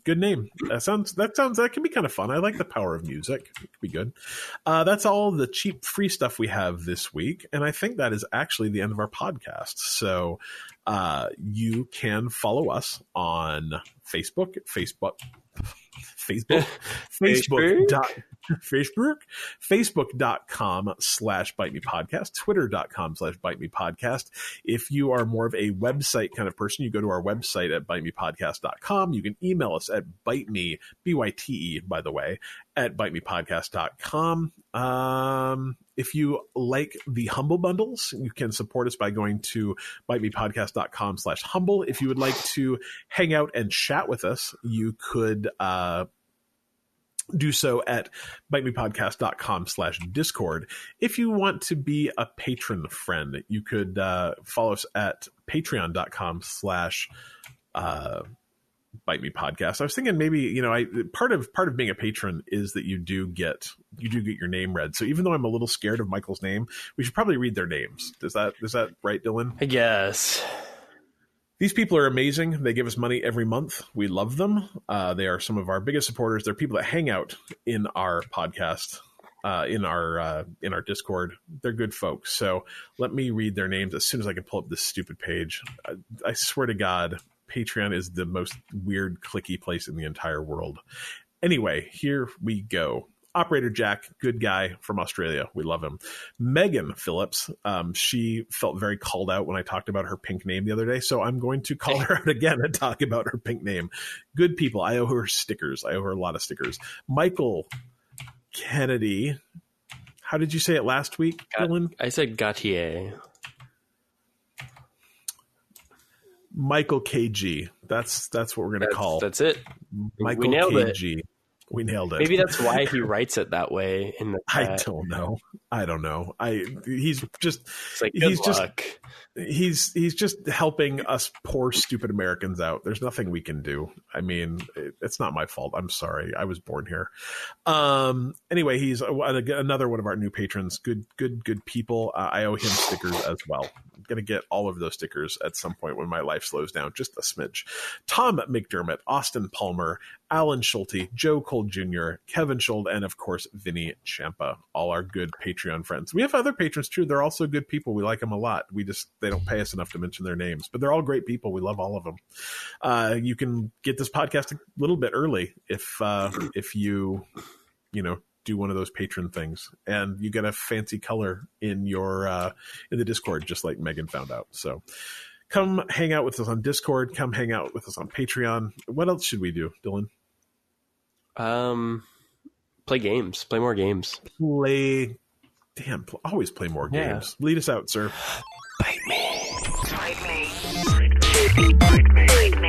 Good name. That sounds. That sounds. That can be kind of fun. I like the power of music. It could be good. Uh, that's all the cheap free stuff we have this week, and I think that is actually the end of our podcast. So uh, you can follow us on Facebook. Facebook. Facebook. Facebook. Facebook. Facebook, facebook.com slash Bite Me Podcast, twitter.com slash Bite Me Podcast. If you are more of a website kind of person, you go to our website at bite me podcast dot com. You can email us at bite me, B Y T E, by the way, at bite me podcast dot com. Um, if you like the Humble Bundles, you can support us by going to bitemepodcast.com slash humble. If you would like to hang out and chat with us, you could uh, do so at bitemepodcast.com slash Discord. If you want to be a patron friend, you could uh, follow us at patreon.com slash uh Bite Me Podcast. I was thinking maybe, you know, I part of part of being a patron is that you do get you do get your name read. So even though I'm a little scared of Michael's name, we should probably read their names. Is that is that right, Dylan? I guess. These people are amazing. They give us money every month. We love them. Uh, they are some of our biggest supporters. They're people that hang out in our podcast, uh, in our uh, in our Discord. They're good folks. So let me read their names as soon as I can pull up this stupid page. I, I swear to God, Patreon is the most weird, clicky place in the entire world. Anyway, here we go. Operator Jack, good guy from Australia. We love him. Megan Phillips, um, she felt very called out when I talked about her pink name the other day, so I'm going to call her out again and talk about her pink name. Good people. I owe her stickers. I owe her a lot of stickers. Michael Kennedy. How did you say it last week, Dylan? I said Gautier. Michael K G. That's that's what we're going to call. That's it. Michael we K G. It. We nailed it. Maybe that's why he writes it that way. In the I don't know. I don't know. I he's just like, he's luck. just he's he's just helping us poor stupid Americans out. There's nothing we can do. I mean, it, it's not my fault. I'm sorry. I was born here. Um. Anyway, he's a, another one of our new patrons. Good, good, good people. Uh, I owe him stickers as well. I'm gonna get all of those stickers at some point when my life slows down just a smidge. Tom McDermott, Austin Palmer, Alan Schulte, Joe Cole Junior, Kevin Schold, and of course, Vinny Champa, all our good Patreon friends. We have other patrons too. They're also good people. We like them a lot. We just, they don't pay us enough to mention their names, but they're all great people. We love all of them. Uh, you can get this podcast a little bit early if, uh, if you, you know, do one of those patron things, and you get a fancy color in your, uh, in the Discord, just like Megan found out. So come hang out with us on Discord. Come hang out with us on Patreon. What else should we do, Dylan? Um, play games. Play more games. Play, damn, pl- always play more games. Yeah. Lead us out, sir. Bite me. Bite me. Bite me. Bite me.